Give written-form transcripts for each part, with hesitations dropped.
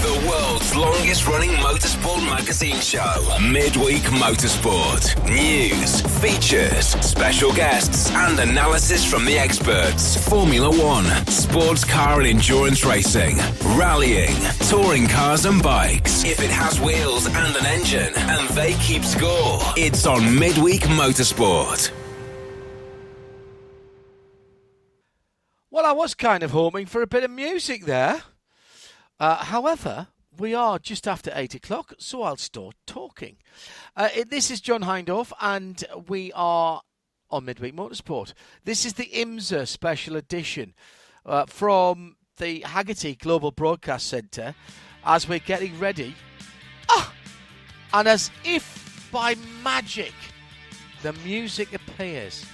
The world's longest-running motorsport magazine show, Midweek Motorsport. News, features, special guests, and analysis from the experts. Formula One, sports car and endurance racing, rallying, touring cars and bikes. If it has wheels and an engine, and they keep score, it's on Midweek Motorsport. Well, I was kind of homing for a bit of music there. However, we are just after 8 o'clock, so I'll start talking. This is John Hindorf, and we are on Midweek Motorsport. This is the IMSA special edition from the Hagerty Global Broadcast Centre as we're getting ready. And as if by magic, the music appears.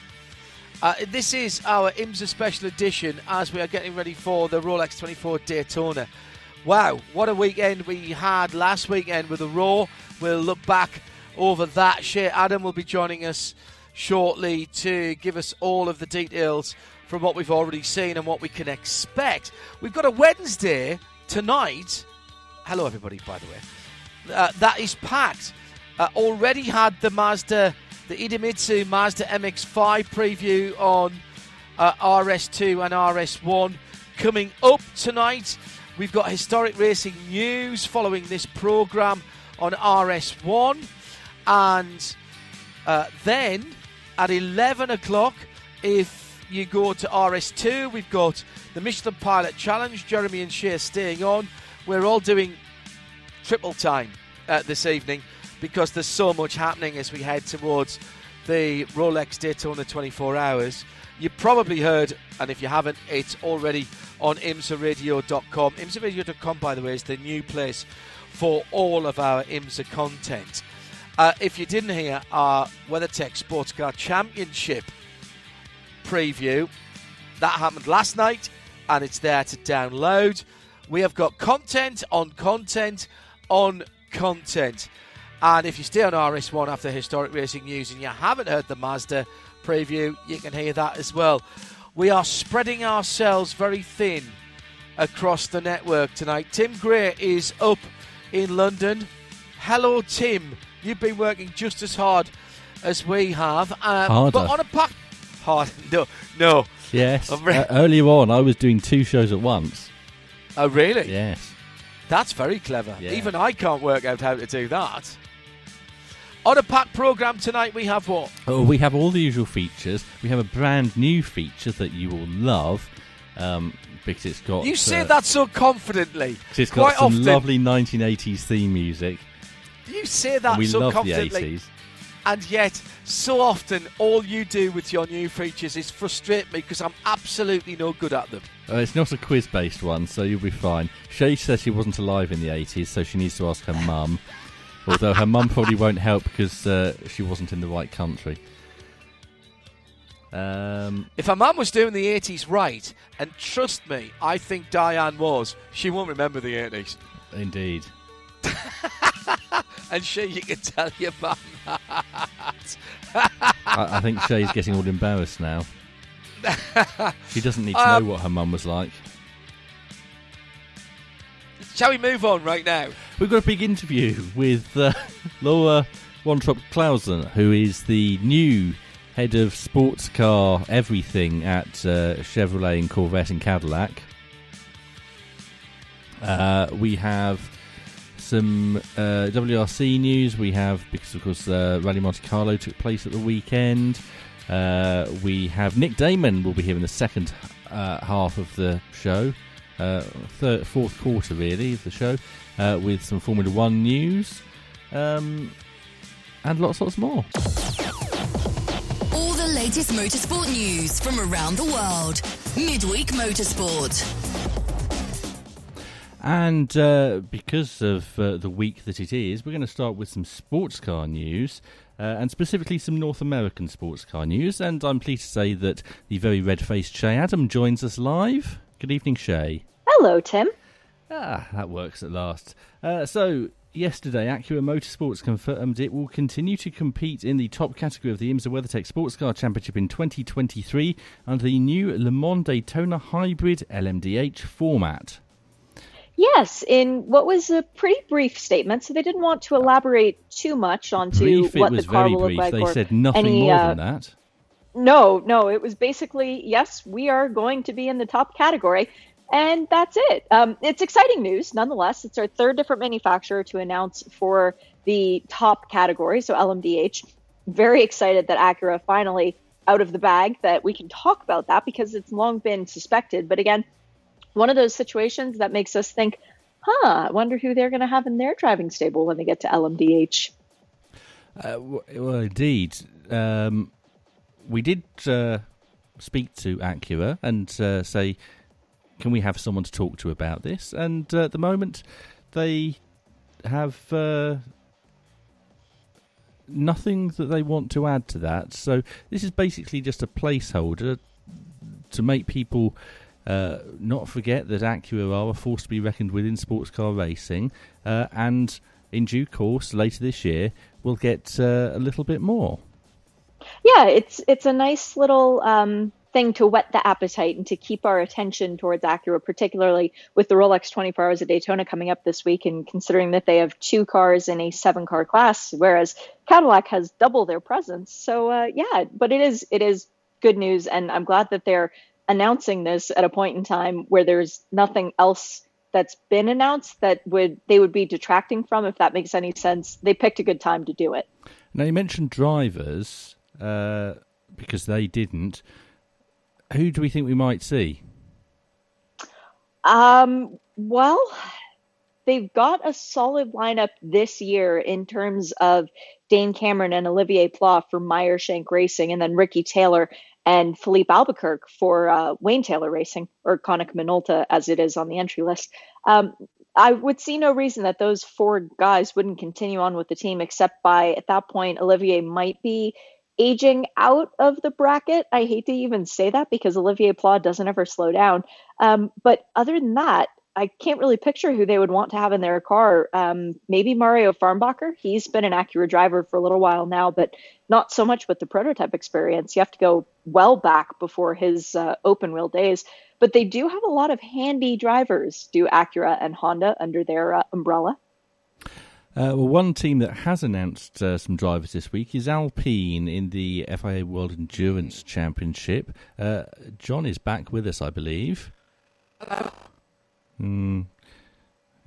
This is our IMSA special edition as we are getting ready for the Rolex 24 Daytona. Wow, what a weekend we had last weekend with the Raw. We'll look back over that. Shea Adam will be joining us shortly to give us all of the details from what we've already seen and what we can expect. We've got a Wednesday tonight. Hello, everybody, by the way. That is packed. Already had the Mazda, the Idemitsu Mazda MX-5 preview on RS2 and RS1 coming up tonight. We've got historic racing news following this programme on RS1. And then at 11 o'clock, if you go to RS2, we've got the Michelin Pilot Challenge. Jeremy and Shea staying on. We're all doing triple time this evening because there's so much happening as we head towards the Rolex Daytona 24 Hours. You probably heard, and if you haven't, it's already on imsaradio.com. Imsaradio.com, by the way, is the new place for all of our IMSA content. If you didn't hear our WeatherTech SportsCar Championship preview, that happened last night, and it's there to download. We have got content on content on content. And if you stay on RS1 after historic racing news and you haven't heard the Mazda preview, you can hear that as well. We are spreading ourselves very thin across the network tonight. Tim Gray is up in London. Hello, Tim. You've been working just as hard as we have. But on a pack. Hard. No. Yes. Earlier on, I was doing two shows at once. Oh, really? Yes. That's very clever. Yeah. Even I can't work out how to do that. On a packed programme tonight, we have what? Oh, we have all the usual features. We have a brand new feature that you will love because it's got... You say that so confidently. Because it's got some lovely 1980s theme music. You say that so confidently. We love the 80s. And yet, so often, all you do with your new features is frustrate me because I'm absolutely no good at them. It's not a quiz-based one, so you'll be fine. Shay says she wasn't alive in the 80s, so she needs to ask her mum. Although her mum probably won't help because she wasn't in the right country. If her mum was doing the 80s right, and trust me, I think Diane was, she won't remember the 80s. Indeed. And Shay, you can tell your mum that. I think Shay's getting all embarrassed now. She doesn't need to know what her mum was like. Shall we move on right now? We've got a big interview with Laura Wontrop Klauser, who is the new head of sports car everything at Chevrolet and Corvette and Cadillac. We have some WRC news. We have, because of course Rally Monte Carlo took place at the weekend. We have Nick Damon will be here in the second half of the show. Fourth quarter really of the show with some Formula One news and lots more. All the latest motorsport news from around the world. Midweek Motorsport. And because of the week that it is, we're going to start with some sports car news. and specifically some North American sports car news. And I'm pleased to say that the very red-faced Shea Adam joins us live. Good evening, Shea. Hello, Tim. Ah, that works at last. Yesterday, Acura Motorsports confirmed it will continue to compete in the top category of the IMSA WeatherTech SportsCar Championship in 2023 under the new Le Mans Daytona hybrid LMDH format. Yes, in what was a pretty brief statement, so they didn't want to elaborate too much onto what the car will look like. They said nothing more than that. No, it was basically, yes, we are going to be in the top category. And that's it. It's exciting news, nonetheless. It's our third different manufacturer to announce for the top category, so LMDH. Very excited that Acura finally out of the bag that we can talk about that because it's long been suspected. But again, one of those situations that makes us think, I wonder who they're going to have in their driving stable when they get to LMDH. Well, indeed. We did speak to Acura and say, can we have someone to talk to about this? And at the moment, they have nothing that they want to add to that. So this is basically just a placeholder to make people not forget that Acura are a force to be reckoned with in sports car racing. And in due course, later this year, we'll get a little bit more. Yeah, it's a nice little thing to whet the appetite and to keep our attention towards Acura, particularly with the Rolex 24 Hours of Daytona coming up this week, and considering that they have two cars in a 7-car class, whereas Cadillac has double their presence. So but it is good news, and I'm glad that they're announcing this at a point in time where there's nothing else that's been announced that they would be detracting from, if that makes any sense. They picked a good time to do it. Now, you mentioned drivers because they didn't. Who do we think we might see? Well, they've got a solid lineup this year in terms of Dane Cameron and Olivier Pla for Meyer Shank Racing, and then Ricky Taylor and Philippe Albuquerque for Wayne Taylor Racing, or Conic Minolta as it is on the entry list. I would see no reason that those four guys wouldn't continue on with the team, except by, at that point, Olivier might be aging out of the bracket. I hate to even say that because Olivier Pla doesn't ever slow down. But other than that, I can't really picture who they would want to have in their car. Maybe Mario Farnbacher. He's been an Acura driver for a little while now, but not so much with the prototype experience. You have to go well back before his open wheel days. But they do have a lot of handy drivers, do Acura and Honda, under their umbrella. Well, one team that has announced some drivers this week is Alpine in the FIA World Endurance Championship. John is back with us, I believe. Hello.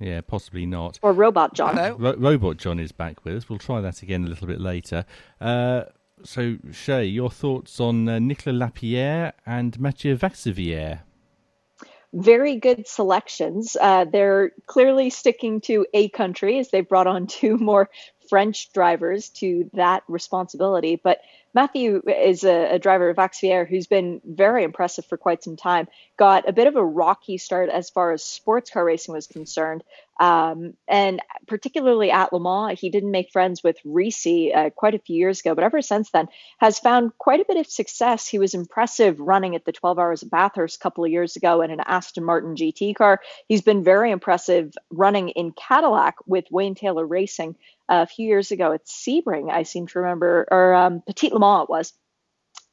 Yeah, possibly not. Or Robot John. Hello. Robot John is back with us. We'll try that again a little bit later. So, Shay, your thoughts on Nicolas Lapierre and Mathieu Vaxevier? Very good selections. They're clearly sticking to a country, as they brought on two more French drivers to that responsibility. But Mathieu is a driver of Vaxevier who's been very impressive for quite some time. Got a bit of a rocky start as far as sports car racing was concerned. And particularly at Le Mans, he didn't make friends with Risi quite a few years ago, but ever since then has found quite a bit of success. He was impressive running at the 12 Hours of Bathurst a couple of years ago in an Aston Martin GT car. He's been very impressive running in Cadillac with Wayne Taylor Racing a few years ago at Sebring, I seem to remember, or Petit Le Mans it was.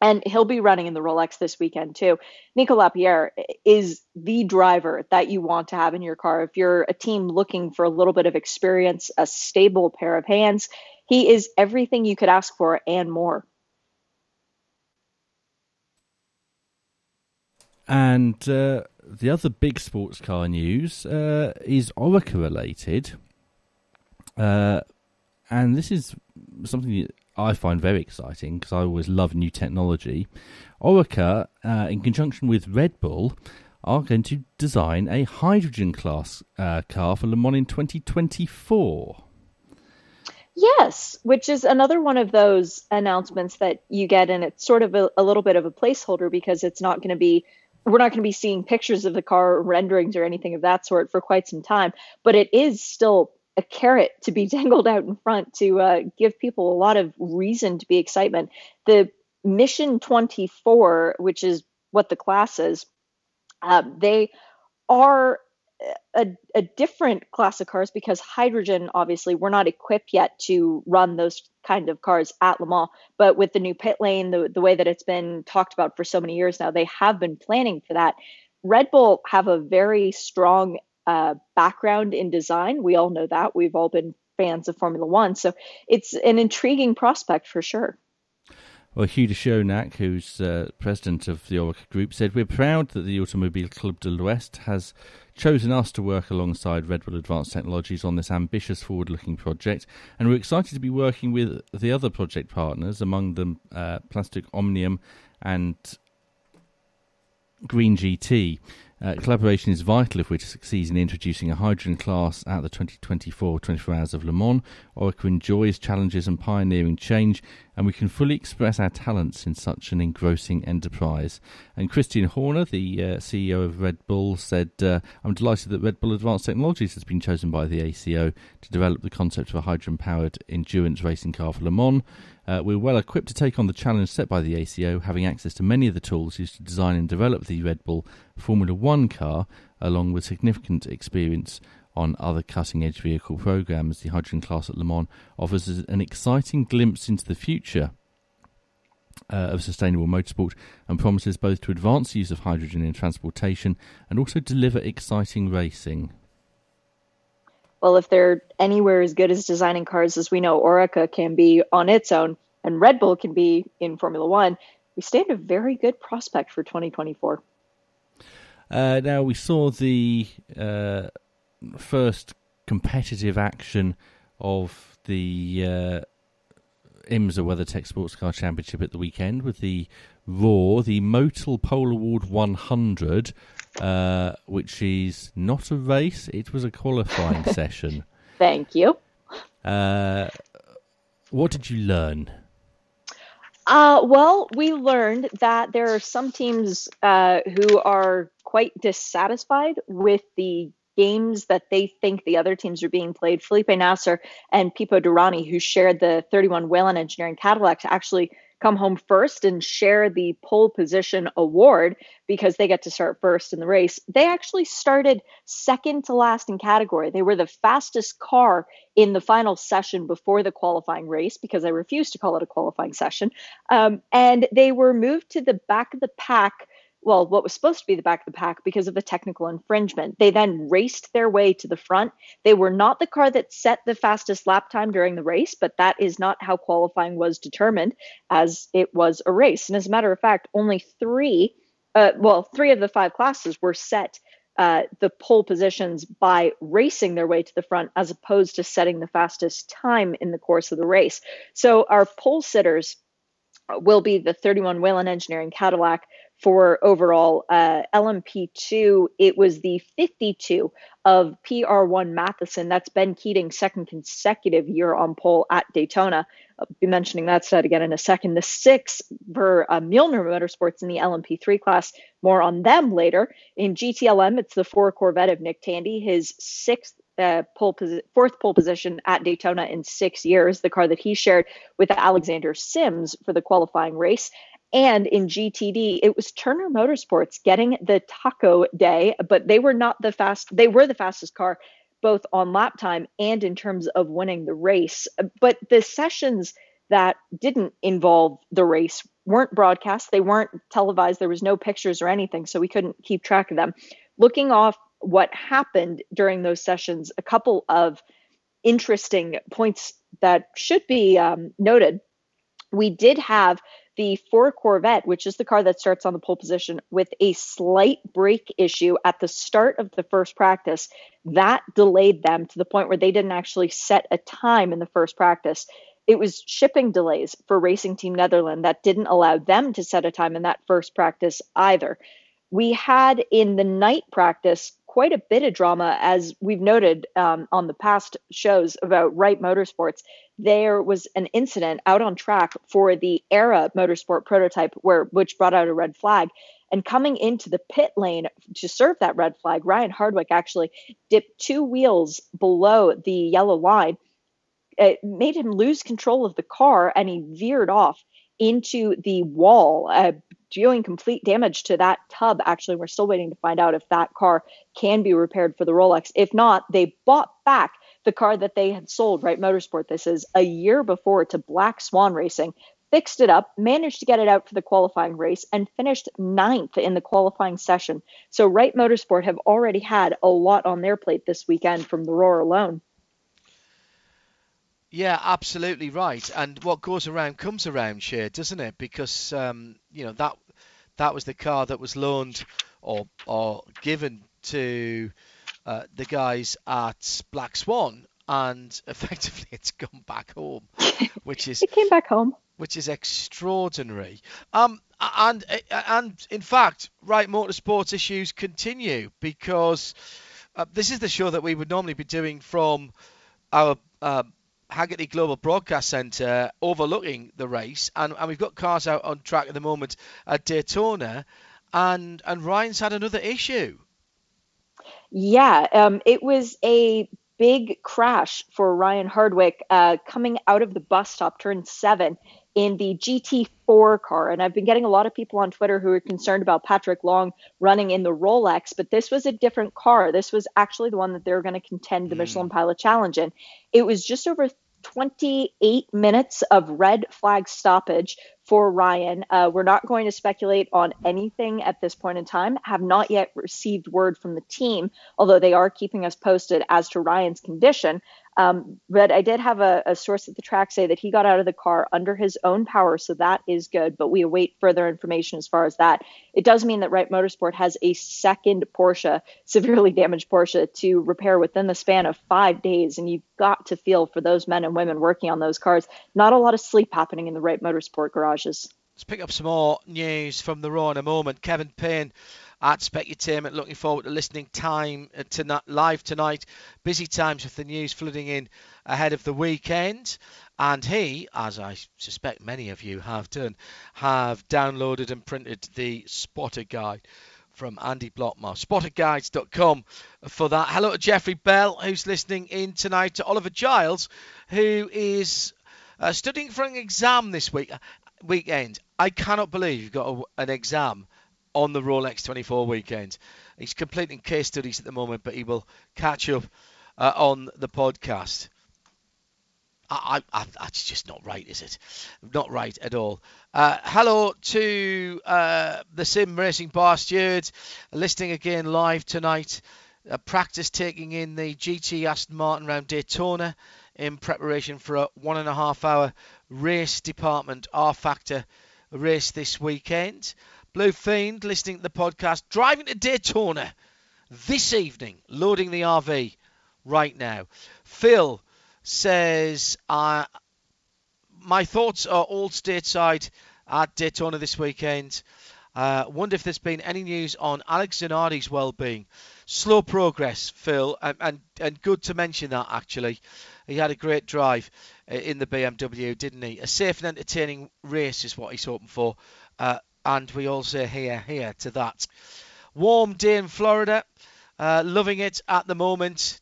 And he'll be running in the Rolex this weekend too. Nicolas Lapierre is the driver that you want to have in your car. If you're a team looking for a little bit of experience, a stable pair of hands, he is everything you could ask for and more. And the other big sports car news is Oreca related. And this is something that I find very exciting because I always love new technology. Oreca, in conjunction with Red Bull, are going to design a hydrogen class car for Le Mans in 2024. Yes, which is another one of those announcements that you get, and it's sort of a little bit of a placeholder because it's not going to be. We're not going to be seeing pictures of the car, renderings, or anything of that sort for quite some time. But it is still a carrot to be dangled out in front to give people a lot of reason to be excitement. The Mission 24, which is what the class is, they are a different class of cars because hydrogen, obviously, we're not equipped yet to run those kind of cars at Le Mans. But with the new pit lane, the way that it's been talked about for so many years now, they have been planning for that. Red Bull have a very strong background in design. We all know that. We've all been fans of Formula One. So it's an intriguing prospect for sure. Well, Hugh de Schoenack, who's president of the Oreca Group, said, "We're proud that the Automobile Club de l'Ouest has chosen us to work alongside Red Bull Advanced Technologies on this ambitious forward-looking project, and we're excited to be working with the other project partners, among them Plastic Omnium and Green GT. Collaboration is vital if we're to succeed in introducing a hydrogen class at the 2024 24 Hours of Le Mans. Oreca enjoys challenges and pioneering change, and we can fully express our talents in such an engrossing enterprise." And Christian Horner, the CEO of Red Bull, said, "I'm delighted that Red Bull Advanced Technologies has been chosen by the ACO to develop the concept of a hydrogen-powered endurance racing car for Le Mans. We're well equipped to take on the challenge set by the ACO, having access to many of the tools used to design and develop the Red Bull Formula One car, along with significant experience on other cutting-edge vehicle programs. The hydrogen class at Le Mans offers an exciting glimpse into the future of sustainable motorsport and promises both to advance the use of hydrogen in transportation and also deliver exciting racing." Well, if they're anywhere as good as designing cars, as we know Oreca can be on its own and Red Bull can be in Formula One, we stand a very good prospect for 2024. Now, we saw the first competitive action of the IMSA WeatherTech SportsCar Championship at the weekend with the RAW, the Motul Pole Award 100, which is not a race. It was a qualifying session. Thank you. What did you learn? Well, we learned that there are some teams who are quite dissatisfied with the games that they think the other teams are being played. Felipe Nasr and Pipo Derani, who shared the 31 Whelen Engineering Cadillac, to actually come home first and share the pole position award because they get to start first in the race. They actually started second to last in category. They were the fastest car in the final session before the qualifying race, because I refuse to call it a qualifying session. And they were moved to the back of the pack, well, what was supposed to be the back of the pack, because of a technical infringement. They then raced their way to the front. They were not the car that set the fastest lap time during the race, but that is not how qualifying was determined, as it was a race. And as a matter of fact, only three of the five classes were set the pole positions by racing their way to the front, as opposed to setting the fastest time in the course of the race. So our pole sitters will be the 31 Whelen Engineering Cadillac. For overall LMP2, it was the 52 of PR1 Matheson. That's Ben Keating's second consecutive year on pole at Daytona. I'll be mentioning that stat again in a second. The 6 for Mjolnir Motorsports in the LMP3 class. More on them later. In GTLM, it's the 4 Corvette of Nick Tandy, his fourth pole position at Daytona in 6 years, the car that he shared with Alexander Sims for the qualifying race. And in GTD, it was Turner Motorsports getting the Taco Day, but they were not the fast. They were the fastest car, both on lap time and in terms of winning the race. But the sessions that didn't involve the race weren't broadcast. They weren't televised. There was no pictures or anything, so we couldn't keep track of them. Looking off what happened during those sessions, a couple of interesting points that should be noted. We did have the 4 Corvette, which is the car that starts on the pole position, with a slight brake issue at the start of the first practice. That delayed them to the point where they didn't actually set a time in the first practice. It was shipping delays for Racing Team Netherlands that didn't allow them to set a time in that first practice either. We had in the night practice quite a bit of drama, as we've noted on the past shows about Wright Motorsports. There was an incident out on track for the Era Motorsport prototype, which brought out a red flag. And coming into the pit lane to serve that red flag, Ryan Hardwick actually dipped two wheels below the yellow line. It made him lose control of the car, and he veered off into the wall, doing complete damage to that tub. Actually, we're still waiting to find out if that car can be repaired for the Rolex. If not, they bought back the car that they had sold, Wright Motorsport, this is a year before, to Black Swan Racing, fixed it up, managed to get it out for the qualifying race, and finished 9th in the qualifying session. So Wright Motorsport have already had a lot on their plate this weekend from the roar alone. Yeah, absolutely right. And what goes around comes around here, doesn't it? Because, you know, that was the car that was loaned or given to the guys at Black Swan, and effectively it's gone back home, which is it came back home, which is extraordinary. And in fact, Wright Motorsports issues continue, because this is the show that we would normally be doing from our Hagerty Global Broadcast Centre, overlooking the race, and we've got cars out on track at the moment at Daytona, and Ryan's had another issue. Yeah, it was a big crash for Ryan Hardwick coming out of the bus stop, turn 7, in the GT4 car. And I've been getting a lot of people on Twitter who are concerned about Patrick Long running in the Rolex, but this was a different car. This was actually the one that they were going to contend the Michelin Pilot Challenge in. It was just over 28 minutes of red flag stoppage for Ryan. We're not going to speculate on anything at this point in time. Have not yet received word from the team, although they are keeping us posted as to Ryan's condition. But I did have a source at the track say that he got out of the car under his own power, so that is good. But we await further information as far as that. It does mean that Wright Motorsport has a second Porsche, severely damaged Porsche, to repair within the span of 5 days. And you've got to feel for those men and women working on those cars. Not a lot of sleep happening in the Wright Motorsport garages. Let's pick up some more news from the row in a moment. Kevin Payne at Specutainment, looking forward to listening time tonight, live tonight. Busy times with the news flooding in ahead of the weekend. And he, as I suspect many of you have done, have downloaded and printed the spotter guide from Andy Blockmar. Spotterguides.com for that. Hello to Jeffrey Bell, who's listening in tonight. To Oliver Giles, who is studying for an exam this weekend. I cannot believe you've got an exam on the Rolex 24 weekend. He's completing case studies at the moment, but he will catch up on the podcast. That's just not right, is it? Not right at all. Hello to the Sim Racing Bar Stewards, listening again live tonight. Practice taking in the GT Aston Martin round Daytona in preparation for a 1.5 hour race department R-Factor race this weekend. Blue Fiend listening to the podcast, driving to Daytona this evening, loading the RV right now. Phil says, my thoughts are all stateside at Daytona this weekend. Wonder if there's been any news on Alex Zanardi's well-being. Slow progress, Phil, and good to mention that, actually. He had a great drive in the BMW, didn't he? A safe and entertaining race is what he's hoping for. And we all say here to that. Warm day in Florida. Loving it at the moment.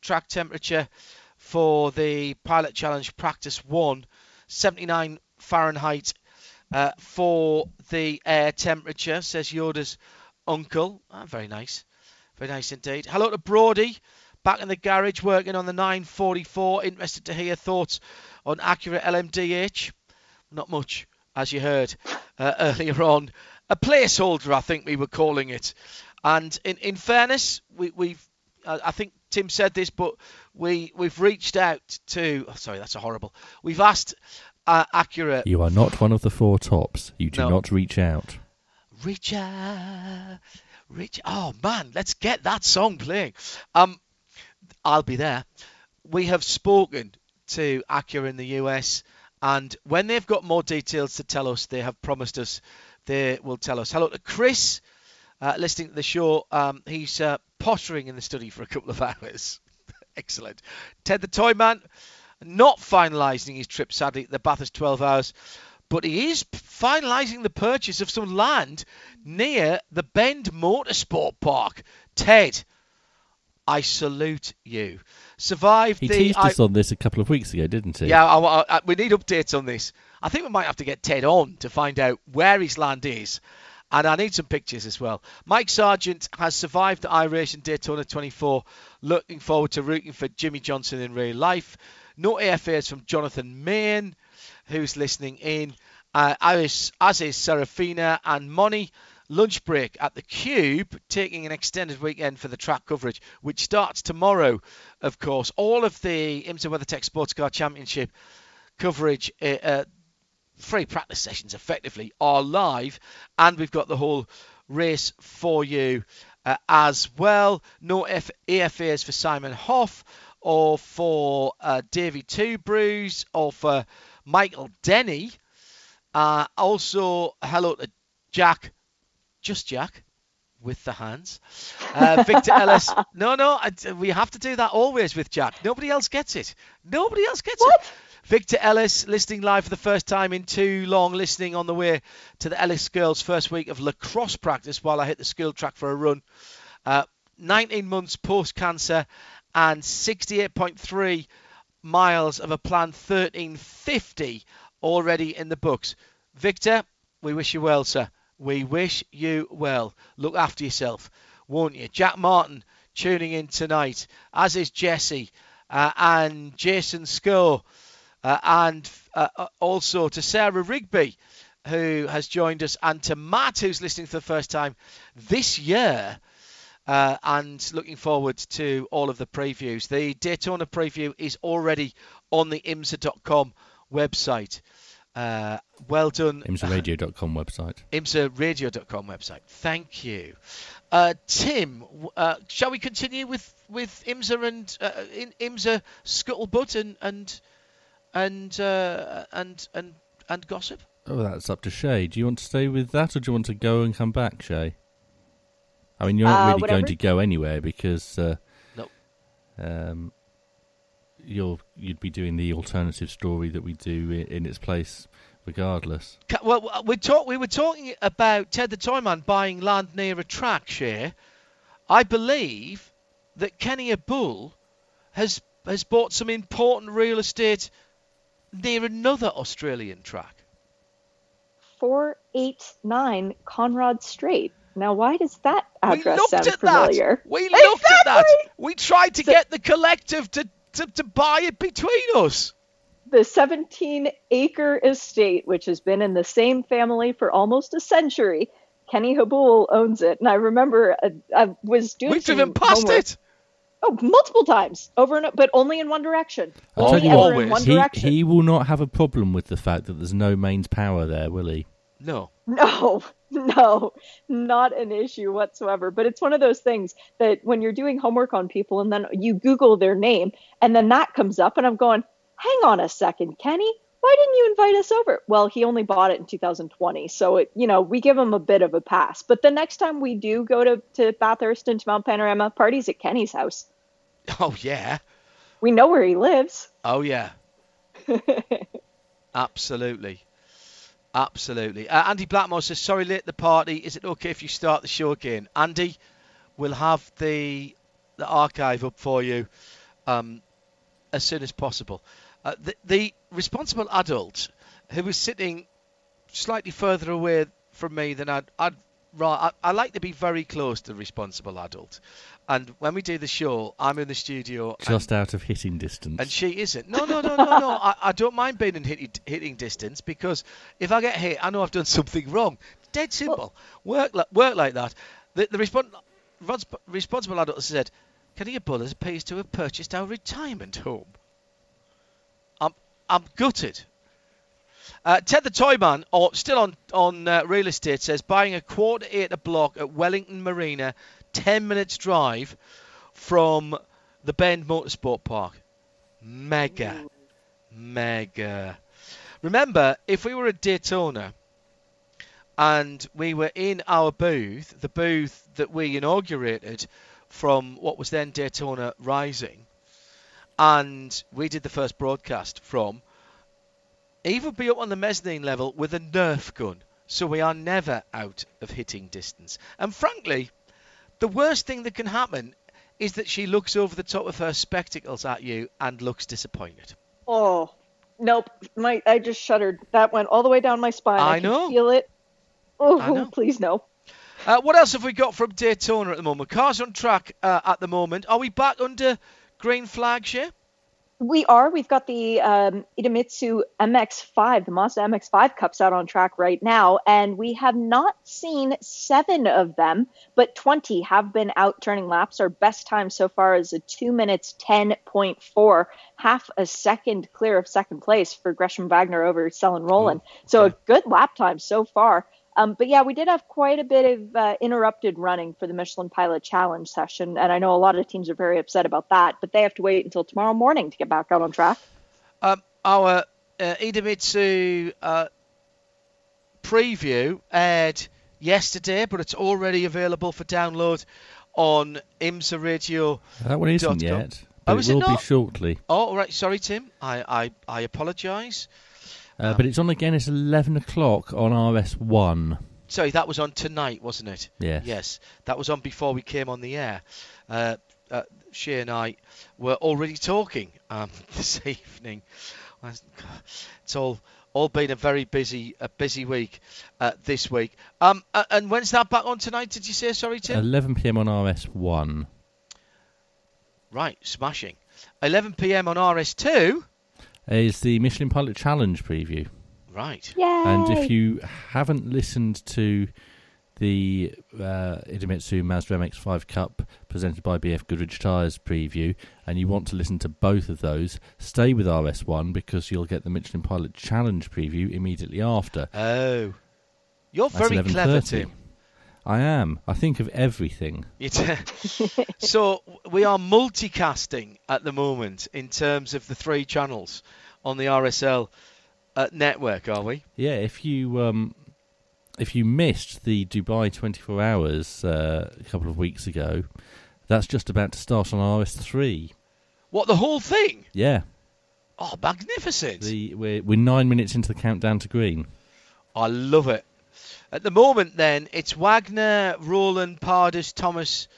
Track temperature for the Pilot Challenge Practice 1. 79 Fahrenheit for the air temperature, says Yoda's uncle. Ah, very nice. Very nice indeed. Hello to Brody, back in the garage working on the 944. Interested to hear thoughts on Acura LMDH. Not much, as you heard earlier on. A placeholder, I think we were calling it. And in fairness, we've I think Tim said this, but we've reached out to... Oh, sorry, that's a horrible... We've asked Acura... You are not one of the four tops. You do not reach out. Reach out. Oh, man, let's get that song playing. I'll be there. We have spoken to Acura in the US, and when they've got more details to tell us, they have promised us they will tell us. Hello to Chris, listening to the show. He's pottering in the study for a couple of hours. Excellent. Ted the Toyman, not finalising his trip, sadly. The Bathurst 12 hours, but he is finalising the purchase of some land near the Bend Motorsport Park. Ted, I salute you. Survived. He teased us on this a couple of weeks ago, didn't he? Yeah, we need updates on this. I think we might have to get Ted on to find out where his land is. And I need some pictures as well. Mike Sargent has survived the iRacing Daytona 24. Looking forward to rooting for Jimmy Johnson in real life. No AFAs from Jonathan Main, who's listening in. As is Serafina and Moni. Lunch break at the Cube, taking an extended weekend for the track coverage, which starts tomorrow, of course. All of the IMSA WeatherTech SportsCar Championship coverage, free practice sessions effectively, are live, and we've got the whole race for you as well. No AFAs for Simon Hoff or for Davey Two Brews or for Michael Denny. Also, hello to Jack, just Jack with the hands. Victor Ellis. We have to do that always with Jack. Nobody else gets it. What? Victor Ellis, listening live for the first time in too long, listening on the way to the Ellis girls' first week of lacrosse practice while I hit the school track for a run. 19 months post-cancer and 68.3 miles of a planned 1350 already in the books. Victor, we wish you well, sir. We wish you well. Look after yourself, won't you? Jack Martin tuning in tonight, as is Jesse and Jason Scoe. And also to Sarah Rigby, who has joined us, and to Matt, who's listening for the first time this year, and looking forward to all of the previews. The Daytona preview is already on the IMSA.com website. Well done. IMSARadio.com website. IMSARadio.com website. Thank you. Tim, shall we continue with IMSA and IMSA Scuttlebutt and gossip? Oh, that's up to Shay. Do you want to stay with that, or do you want to go and come back, Shay? I mean, you're not really whatever. Going to go anywhere because nope. You'd be doing the alternative story that we do in its place, regardless. Well, we were talking about Ted the Toyman buying land near a track, Shay. I believe that Kenny Abul has bought some important real estate near another Australian track. 489 Conrad Strait. Now, why does that address sound familiar? We looked at that. We tried to get the collective to buy it between us. The 17-acre estate, which has been in the same family for almost a century, Kenny Abul owns it. And I remember I was doing We've driven past homework. It. Oh, multiple times, over and over, but only in one direction. I'll tell you what, he will not have a problem with the fact that there's no mains power there, will he? No, not an issue whatsoever. But it's one of those things that when you're doing homework on people and then you Google their name and then that comes up and I'm going, hang on a second, Kenny, why didn't you invite us over? Well, he only bought it in 2020, so we give him a bit of a pass. But the next time we do go to Bathurst and to Mount Panorama, parties at Kenny's house. Oh, yeah. We know where he lives. Oh, yeah. Absolutely. Andy Blackmore says, sorry, late the party. Is it okay if you start the show again? Andy, we'll have the archive up for you as soon as possible. The responsible adult who was sitting slightly further away from me than I like to be very close to the responsible adult. And when we do the show, I'm in the studio. Just out of hitting distance. And she isn't. No. I don't mind being in hitting distance because if I get hit, I know I've done something wrong. Dead simple. Work like that. The responsible adult said, Kenny Abul appears to have purchased our retirement home. I'm gutted. Ted the Toyman, still on real estate, says buying a quarter acre block at Wellington Marina, 10 minutes drive from the Bend Motorsport Park. Mega. Remember, if we were at Daytona and we were in our booth, the booth that we inaugurated from what was then Daytona Rising, and we did the first broadcast from even be up on the mezzanine level with a Nerf gun, so we are never out of hitting distance. And frankly, the worst thing that can happen is that she looks over the top of her spectacles at you and looks disappointed. Oh, nope. I just shuddered. That went all the way down my spine. I know. Can feel it. Oh, please no. What else have we got from Daytona at the moment? Cars on track at the moment. Are we back under green flag, Shea? We are. We've got the Idemitsu MX-5, the Mazda MX-5 Cups out on track right now. And we have not seen 7 of them, but 20 have been out turning laps. Our best time so far is a 2:10.4, half a second clear of second place for Gresham Wagner over Selen Roland. Okay. So a good lap time so far. But yeah, we did have quite a bit of interrupted running for the Michelin Pilot Challenge session. And I know a lot of teams are very upset about that, but they have to wait until tomorrow morning to get back out on track. Our Idemitsu preview aired yesterday, but it's already available for download on IMSA Radio. That one isn't yet. But it will be shortly. Oh, all right. Sorry, Tim. I apologise. But it's on again, it's 11 o'clock on RS1. Sorry, that was on tonight, wasn't it? Yes. Yes, that was on before we came on the air. Shea and I were already talking this evening. It's all been a very busy week this week. And when's that back on tonight, did you say? Sorry, Tim? 11pm on RS1. Right, smashing. 11pm on RS2. Is the Michelin Pilot Challenge preview. Right. Yay. And if you haven't listened to the Idemitsu Mazda MX-5 Cup presented by BF Goodrich Tyres preview, and you want to listen to both of those, stay with RS1 because you'll get the Michelin Pilot Challenge preview immediately after. Oh. You're very clever, Tim. I am. I think of everything. So we are multicasting at the moment in terms of the 3 channels on the RSL network, are we? Yeah, if you missed the Dubai 24 Hours a couple of weeks ago, that's just about to start on RS3. What, the whole thing? Yeah. Oh, magnificent. We're 9 minutes into the countdown to green. I love it. At the moment, then, it's Wagner, Roland, Pardes, Thomas,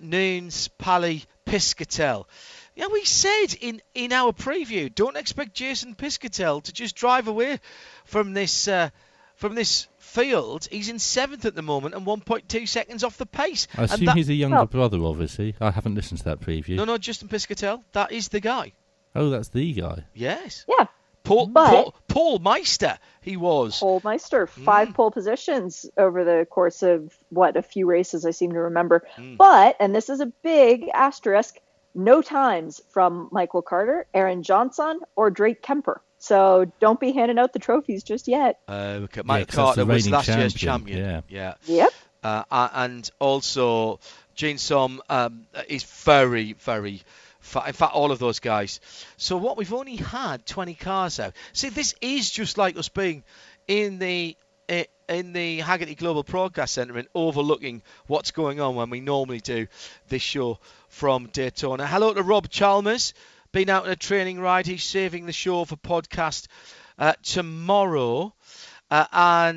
Nunes, Pally, Piscatel. Yeah, we said in our preview, don't expect Jason Piscatel to just drive away from this field. He's in 7th at the moment and 1.2 seconds off the pace. I assume he's a younger brother, obviously. I haven't listened to that preview. No, Justin Piscatel. That is the guy. Oh, that's the guy. Yes. Yeah. Paul Meister, he was. Paul Meister, 5 pole positions over the course of, a few races I seem to remember. Mm. But, and this is a big asterisk, no times from Michael Carter, Aaron Johnson, or Drake Kemper. So don't be handing out the trophies just yet. Okay. Michael Carter was last year's champion. Yeah. Yep. And also, Gene Somme is very, very... In fact, all of those guys. So what, we've only had 20 cars out. See, this is just like us being in the Hagerty Global Broadcast Centre and overlooking what's going on when we normally do this show from Daytona. Hello to Rob Chalmers. Been out on a training ride. He's saving the show for podcast tomorrow. Apparently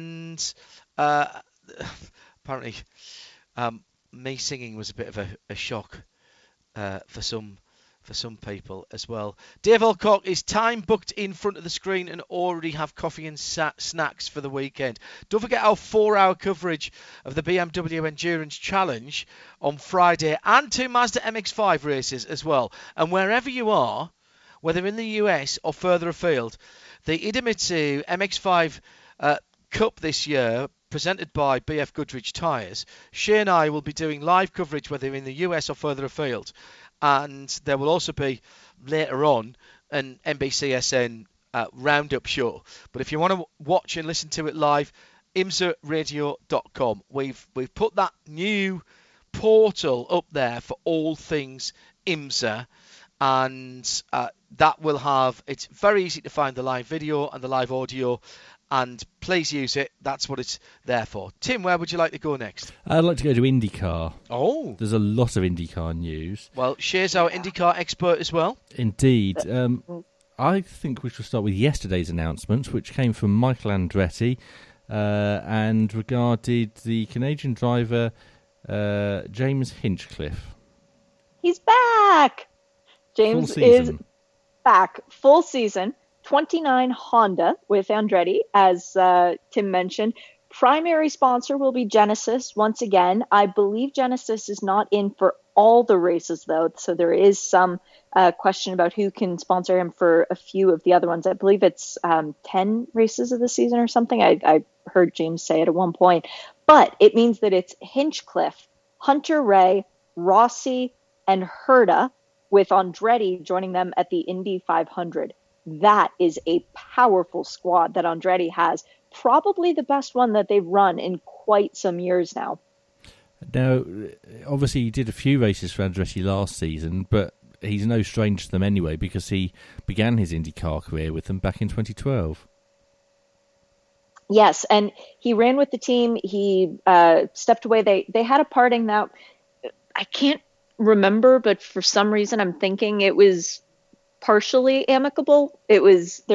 me singing was a bit of a shock for some people as well. Dave Alcock is time booked in front of the screen and already have coffee and snacks for the weekend. Don't forget our 4-hour coverage of the BMW Endurance Challenge on Friday and 2 Mazda MX-5 races as well. And wherever you are, whether in the US or further afield, the Idemitsu MX-5 Cup this year, presented by BF Goodrich Tyres, Shea and I will be doing live coverage whether in the US or further afield. And there will also be, later on, an NBCSN roundup show. But if you want to watch and listen to it live, imsaradio.com. We've put that new portal up there for all things IMSA. And that will have... It's very easy to find the live video and the live audio. And please use it. That's what it's there for. Tim, where would you like to go next? I'd like to go to IndyCar. Oh. There's a lot of IndyCar news. Well, Shea's our IndyCar expert as well. Indeed. I think we should start with yesterday's announcements, which came from Michael Andretti and regarded the Canadian driver James Hinchcliffe. He's back! James is back. Full season. 29 Honda with Andretti, as Tim mentioned. Primary sponsor will be Genesis once again. I believe Genesis is not in for all the races, though, so there is some question about who can sponsor him for a few of the other ones. I believe it's 10 races of the season or something. I heard James say it at one point. But it means that it's Hinchcliffe, Hunter Ray, Rossi, and Herta, with Andretti joining them at the Indy 500. That is a powerful squad that Andretti has. Probably the best one that they've run in quite some years now. Now, obviously he did a few races for Andretti last season, but he's no stranger to them anyway because he began his IndyCar career with them back in 2012. Yes, and he ran with the team. He stepped away. They had a parting that I can't remember, but for some reason I'm thinking it was partially amicable. There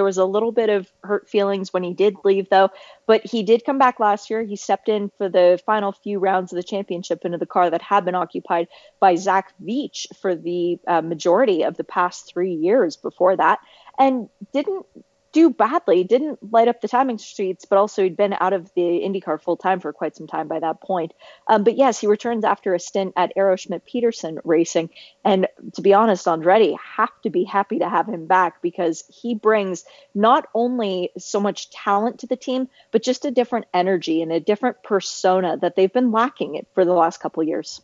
was a little bit of hurt feelings when he did leave, though, but he did come back last year. He stepped in for the final few rounds of the championship into the car that had been occupied by Zach Veach for the majority of the past 3 years before that, and didn't do badly, didn't light up the timing streets, but also he'd been out of the IndyCar full-time for quite some time by that point. But yes, he returns after a stint at Aeroschmidt-Peterson Racing, and to be honest, Andretti have to be happy to have him back because he brings not only so much talent to the team, but just a different energy and a different persona that they've been lacking it for the last couple of years.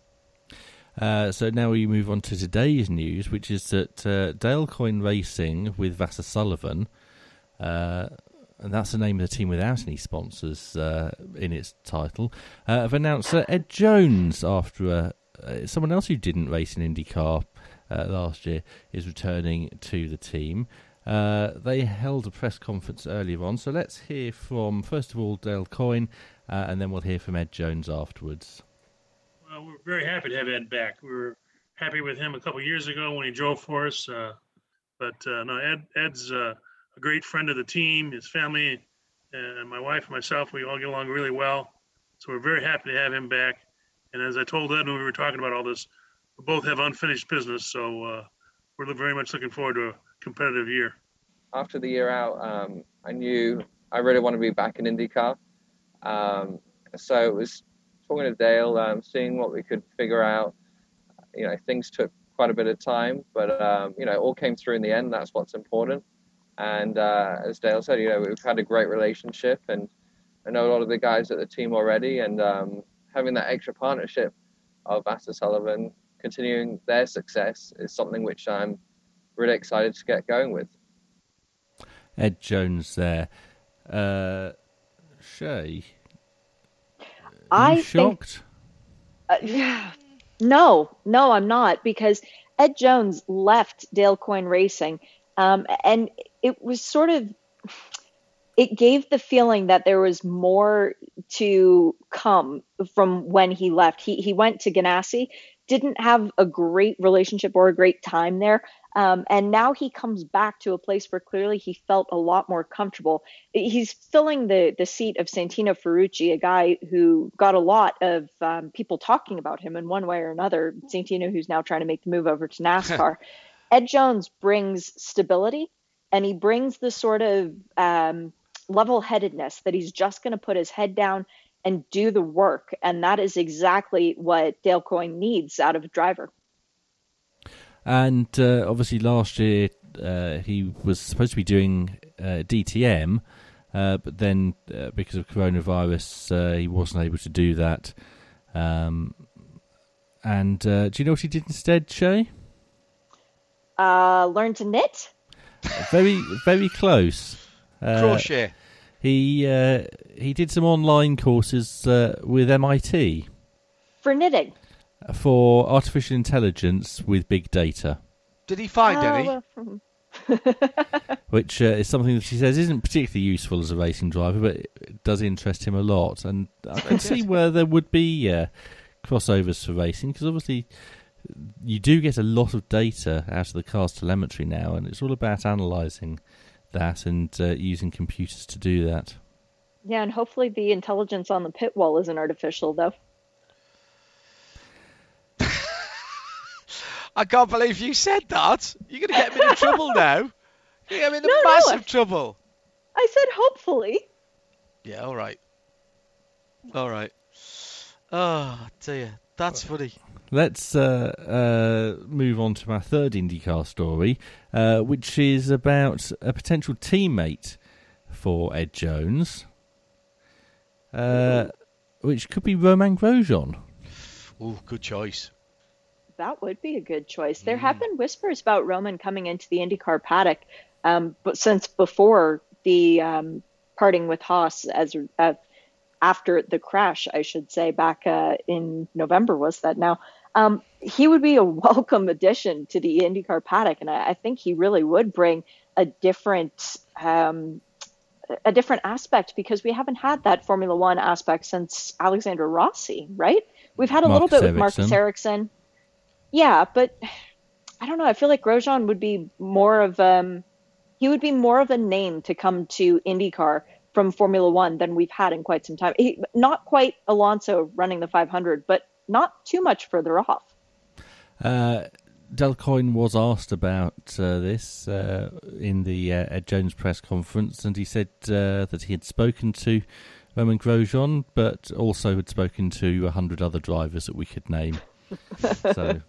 So now we move on to today's news, which is that Dale Coyne Racing with Vassar Sullivan, and that's the name of the team without any sponsors in its title, have announced that Ed Jones, after someone else who didn't race in IndyCar last year, is returning to the team. They held a press conference earlier on, so let's hear from, first of all, Dale Coyne, and then we'll hear from Ed Jones afterwards. Well, we're very happy to have Ed back. We were happy with him a couple of years ago when he drove for us, Ed's... a great friend of the team, his family, and my wife and myself, we all get along really well. So we're very happy to have him back. And as I told Ed when we were talking about all this, we both have unfinished business. So we're very much looking forward to a competitive year. After the year out, I knew I really wanted to be back in IndyCar. So it was talking to Dale, seeing what we could figure out. You know, things took quite a bit of time, but, you know, it all came through in the end. That's what's important. And as Dale said, you know, we've had a great relationship and I know a lot of the guys at the team already, and having that extra partnership of Vassar Sullivan continuing their success is something which I'm really excited to get going with. Ed Jones there. Shay, are you shocked? No, I'm not, because Ed Jones left Dale Coyne Racing and it was sort of, it gave the feeling that there was more to come from when he left. He went to Ganassi, didn't have a great relationship or a great time there. And now he comes back to a place where clearly he felt a lot more comfortable. He's filling the seat of Santino Ferrucci, a guy who got a lot of people talking about him in one way or another. Santino, who's now trying to make the move over to NASCAR. Ed Jones brings stability. And he brings the sort of level-headedness that he's just going to put his head down and do the work. And that is exactly what Dale Coyne needs out of a driver. And obviously last year he was supposed to be doing DTM, but then because of coronavirus he wasn't able to do that. And do you know what he did instead, Shay? Learn to knit. Very, very close. Crochet. He did some online courses with MIT for knitting, for artificial intelligence with big data. Did he find any? Which is something that she says isn't particularly useful as a racing driver, but it does interest him a lot. And I can see where there would be crossovers for racing, because obviously you do get a lot of data out of the car's telemetry now, and it's all about analysing that and using computers to do that. Yeah, and hopefully the intelligence on the pit wall isn't artificial, though. I can't believe you said that. You're going to get me in trouble now. You're going to get me in massive trouble. I said hopefully. Yeah, all right. All right. Oh, dear. That's funny. Let's move on to my third IndyCar story, which is about a potential teammate for Ed Jones, which could be Romain Grosjean. Oh, good choice. That would be a good choice. There have been whispers about Roman coming into the IndyCar paddock, but since before the parting with Haas after the crash, I should say, back in November, was that now? He would be a welcome addition to the IndyCar paddock, and I think he really would bring a different aspect, because we haven't had that Formula One aspect since Alexander Rossi, right? We've had a little bit with Marcus Ericsson. Yeah, but I don't know. I feel like Grosjean would be more of a name to come to IndyCar from Formula One than we've had in quite some time. Not quite Alonso running the 500, but not too much further off. Delcoyne was asked about this in the Ed Jones press conference, and he said that he had spoken to Romain Grosjean, but also had spoken to 100 other drivers that we could name. So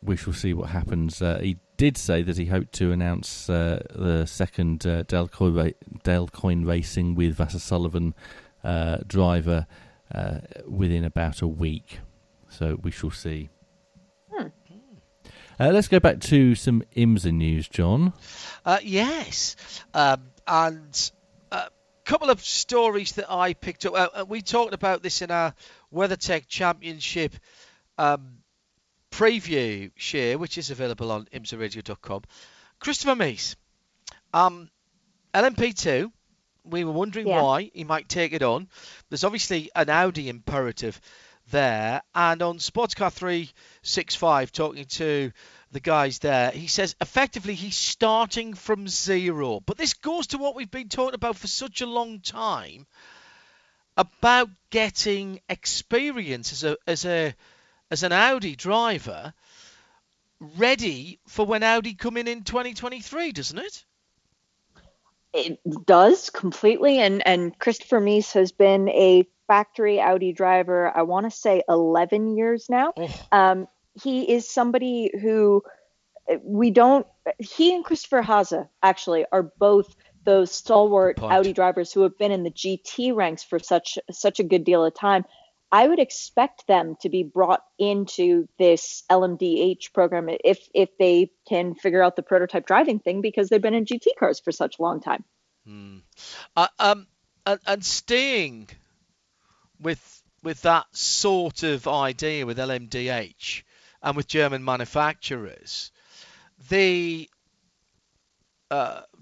we shall see what happens. He did say that he hoped to announce the second Delcoyne Racing with Vassar Sullivan driver within about a week. So we shall see. Let's go back to some IMSA news, John. Yes. And couple of stories that I picked up. We talked about this in our WeatherTech Championship preview share, which is available on imsaradio.com. Christopher Meese, LMP2, we were wondering why he might take it on. There's obviously an Audi imperative there. And on Sportscar 365, talking to the guys there, he says effectively he's starting from zero. But this goes to what we've been talking about for such a long time about getting experience as an Audi driver ready for when Audi come in 2023, doesn't it? It does completely, and Christopher Meese has been a factory Audi driver, I want to say 11 years now. He is somebody who he and Christopher Hase actually are both those stalwart Audi drivers who have been in the GT ranks for such a good deal of time. I would expect them to be brought into this LMDH program if they can figure out the prototype driving thing, because they've been in GT cars for such a long time. And staying with that sort of idea with LMDH, and with German manufacturers, the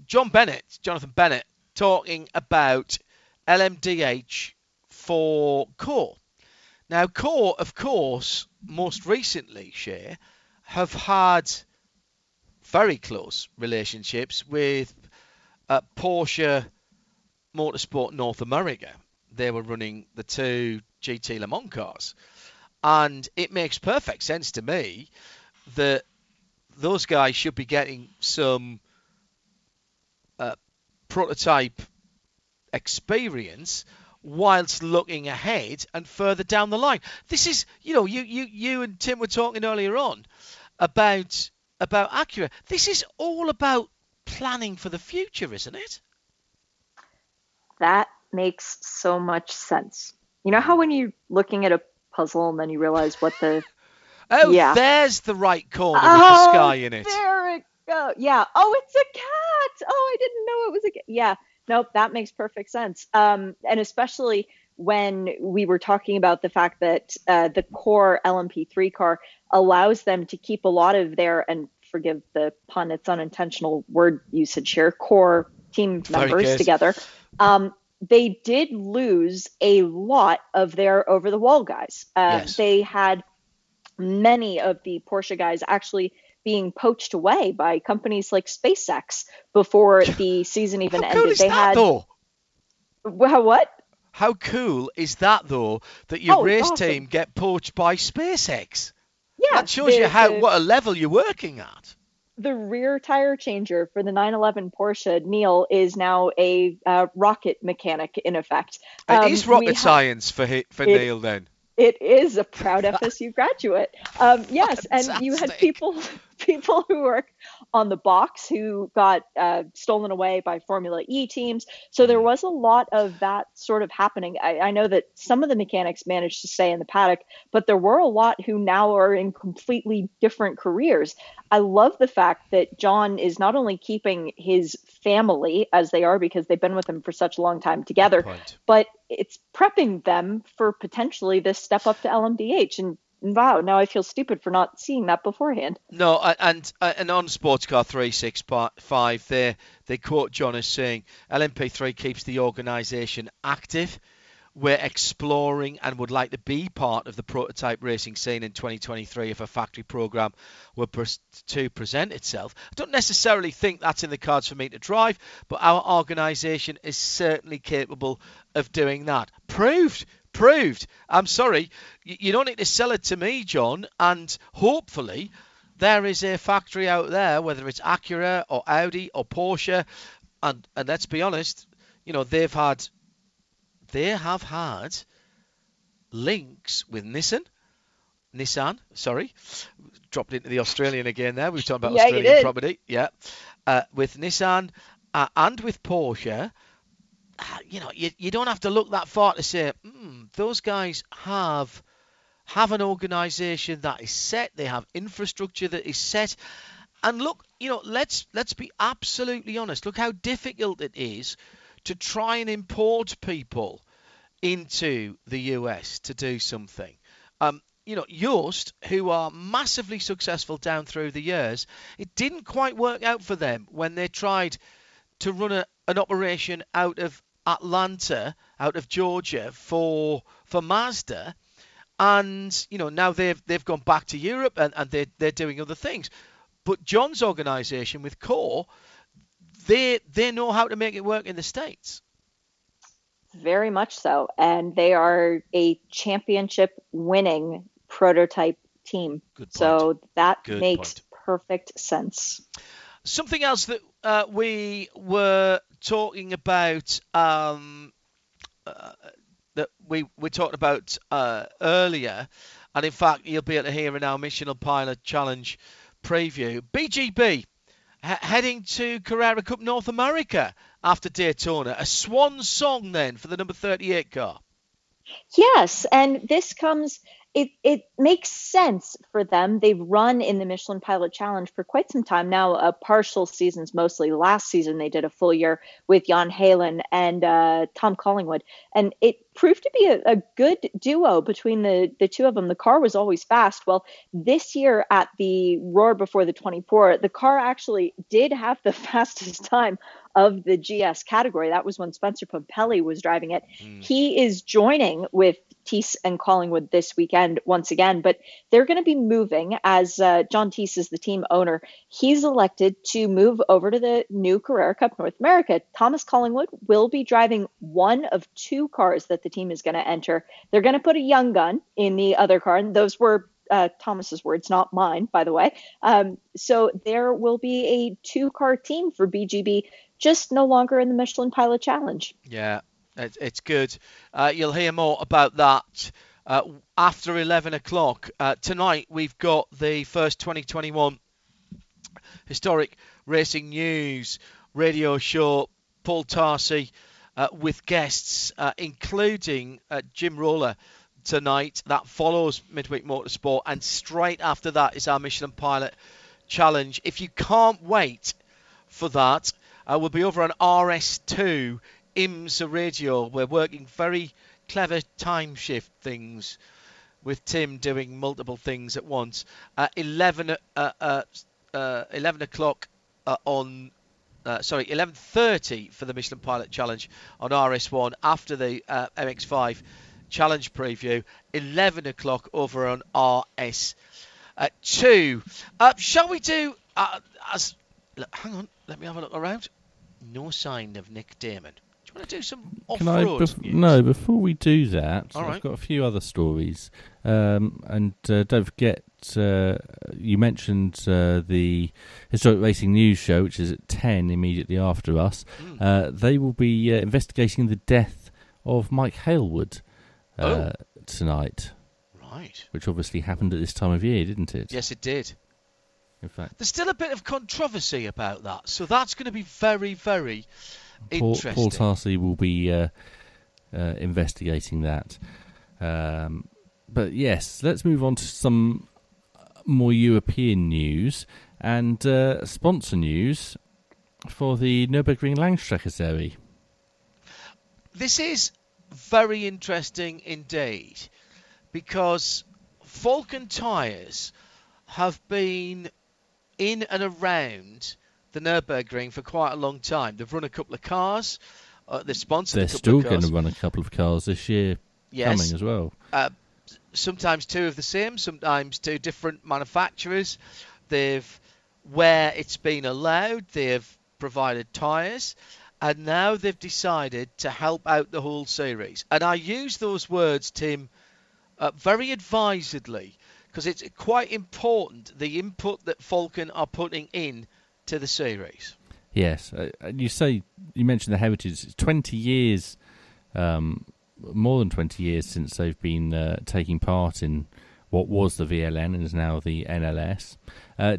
Jonathan Bennett, talking about LMDH for Core. Now, Core, of course, most recently, Shea, have had very close relationships with Porsche Motorsport North America. They were running the two GT Le Mans cars. And it makes perfect sense to me that those guys should be getting some prototype experience whilst looking ahead and further down the line. This is, you and Tim were talking earlier on about Acura. This is all about planning for the future, isn't it? That makes so much sense. You know how when you're looking at a puzzle and then you realize what the there's the right corner with the sky in it. There it goes. Yeah. Oh, it's a cat. Oh, I didn't know it was a cat. Yeah. Nope. That makes perfect sense. And especially when we were talking about the fact that the Core LMP3 car allows them to keep a lot of their, and forgive the pun, it's unintentional word usage here, Core team members together. they did lose a lot of their over-the-wall guys. They had many of the Porsche guys actually being poached away by companies like SpaceX before the season even ended. Cool is they that, had though? What? How cool is that though? That your race awesome. Team get poached by SpaceX. Yeah, that shows you what a level you're working at. The rear tire changer for the 911 Porsche, Neil, is now a rocket mechanic, in effect. It is rocket science for Neil, then. It is a proud FSU graduate. Yes, and you had people who work on the box who got stolen away by Formula E teams. So there was a lot of that sort of happening. I know that some of the mechanics managed to stay in the paddock, but there were a lot who now are in completely different careers. I love the fact that John is not only keeping his family as they are because they've been with him for such a long time together, but it's prepping them for potentially this step up to LMDH. And wow, now I feel stupid for not seeing that beforehand. No, and on Sportscar 365, they quote John as saying, LMP3 keeps the organisation active. We're exploring and would like to be part of the prototype racing scene in 2023 if a factory programme were to present itself. I don't necessarily think that's in the cards for me to drive, but our organisation is certainly capable of doing that. Proved. I'm sorry, you don't need to sell it to me, John, and hopefully there is a factory out there, whether it's Acura or Audi or Porsche, and let's be honest, you know, they have had links with Nissan. Sorry, dropped into the Australian again there. We were talking about Australian property. Yeah, with Nissan and with Porsche. You know, you don't have to look that far to say those guys have an organisation that is set. They have infrastructure that is set. And look, you know, let's be absolutely honest. Look how difficult it is to try and import people into the US to do something. You know, Yost, who are massively successful down through the years, it didn't quite work out for them when they tried to run an operation out of Atlanta, out of Georgia for Mazda. And, you know, now they've gone back to Europe and they're doing other things. But John's organisation with Core, They know how to make it work in the States. Very much so. And they are a championship winning prototype team. Good point. So that makes perfect sense. Something else that we were talking about, that we talked about earlier, and in fact, you'll be able to hear in our Michelin Pilot Challenge preview, BGB. Heading to Carrera Cup North America after Daytona. A swan song then for the number 38 car. Yes, and this comes, it makes sense for them. They've run in the Michelin Pilot Challenge for quite some time now, partial seasons mostly. Last season they did a full year with Jan Halen and Tom Collingwood. And it proved to be a good duo between the two of them. The car was always fast. Well, this year at the Roar Before the 24, the car actually did have the fastest time of the GS category. That was when Spencer Pompelli was driving it. He is joining with Teese and Collingwood this weekend once again, but they're going to be moving as John Teese is the team owner. He's elected to move over to the new Carrera Cup North America. Thomas Collingwood will be driving one of two cars that the team is going to enter. They're going to put a young gun in the other car, and those were Thomas's words, not mine, by the way. So there will be a two-car team for BGB, just no longer in the Michelin Pilot Challenge. Yeah, it's good. You'll hear more about that after 11 o'clock. Tonight, we've got the first 2021 Historic Racing News radio show. Paul Tarsi with guests, including Jim Roller tonight. That follows Midweek Motorsport. And straight after that is our Michelin Pilot Challenge. If you can't wait for that, we'll be over on RS2 IMSA Radio. We're working very clever time shift things with Tim doing multiple things at once. 11 o'clock on sorry, 11:30 for the Michelin Pilot Challenge on RS1 after the MX-5 Challenge preview, 11 o'clock over on RS2. Shall we do... look, hang on, let me have a look around. No sign of Nick Damon. Do you want to do some off-road news? No, before we do that, all right. I've got a few other stories. And don't forget, you mentioned the Historic Racing News Show, which is at 10 immediately after us. They will be investigating the death of Mike Hailwood tonight. Right. Which obviously happened at this time of year, didn't it? Yes, it did. In fact, there's still a bit of controversy about that, so that's going to be very, very interesting. Paul Tarsley will be investigating that. But yes, let's move on to some more European news and sponsor news for the Nürburgring Langstrecke Serie. This is very interesting indeed, because Falcon Tyres have been in and around the Nürburgring for quite a long time. They've run a couple of cars. They've sponsored a couple of cars. They're still going to run a couple of cars this year, yes, coming as well. Sometimes two of the same, sometimes two different manufacturers. They've, where it's been allowed, they've provided tyres, and now they've decided to help out the whole series. And I use those words, Tim, very advisedly, because it's quite important, the input that Falcon are putting in to the series. Yes, you mentioned the heritage. It's 20 years, more than 20 years since they've been taking part in what was the VLN and is now the NLS.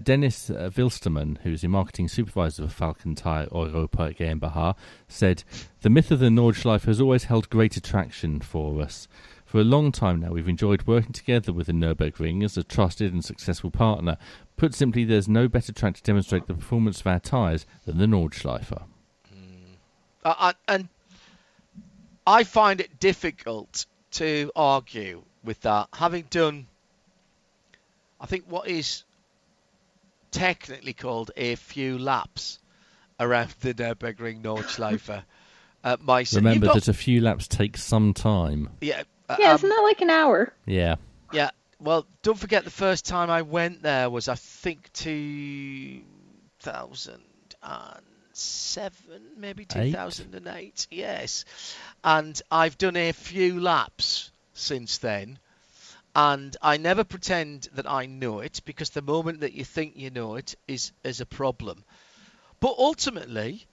Dennis Wilstermann, who's the marketing supervisor for Falcon Tire Europa GmbH, said, "The myth of the Nordschleife has always held great attraction for us. For a long time now, we've enjoyed working together with the Nürburgring as a trusted and successful partner. Put simply, there's no better track to demonstrate the performance of our tyres than the Nordschleife." And I find it difficult to argue with that, having done, I think, what is technically called a few laps around the Nürburgring Nordschleife. Remember that a few laps takes some time. Yeah. Isn't that like an hour? Yeah. Yeah. Well, don't forget the first time I went there was, I think, 2007, maybe 2008. Yes. And I've done a few laps since then. And I never pretend that I know it, because the moment that you think you know it is a problem. But ultimately,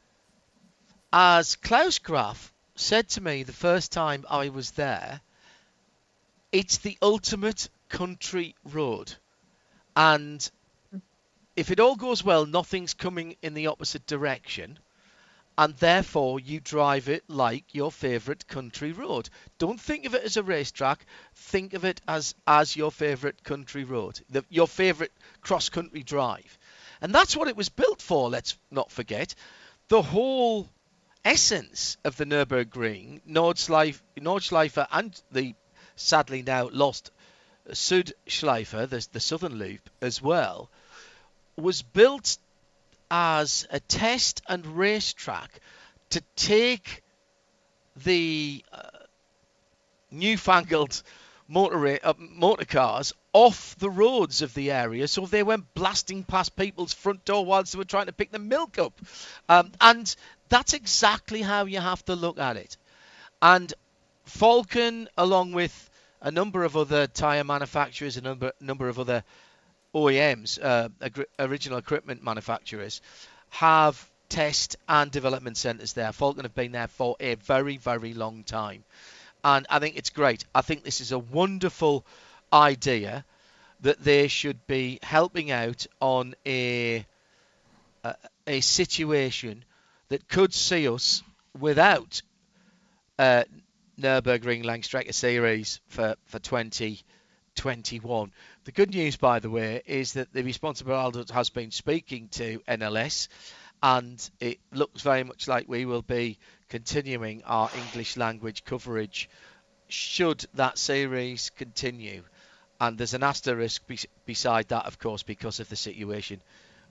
as Klaus Graf said to me the first time I was there, it's the ultimate country road. And if it all goes well, nothing's coming in the opposite direction. And therefore, you drive it like your favourite country road. Don't think of it as a racetrack. Think of it as your favourite country road, your favourite cross-country drive. And that's what it was built for, let's not forget. The whole essence of the Nürburgring, Nordschleife and the sadly now lost Südschleife, the Southern Loop as well, was built as a test and racetrack to take the newfangled motor cars off the roads of the area, so they went blasting past people's front door whilst they were trying to pick the milk up. And that's exactly how you have to look at it. And Falcon, along with a number of other tyre manufacturers, a number of other OEMs, original equipment manufacturers, have test and development centres there. Falcon have been there for a very, very long time. And I think it's great. I think this is a wonderful idea that they should be helping out on a situation that could see us without Nürburgring Langstrecke Series for 2021. The good news, by the way, is that the responsible adult has been speaking to NLS, and it looks very much like we will be continuing our English language coverage should that series continue. And there's an asterisk beside that, of course, because of the situation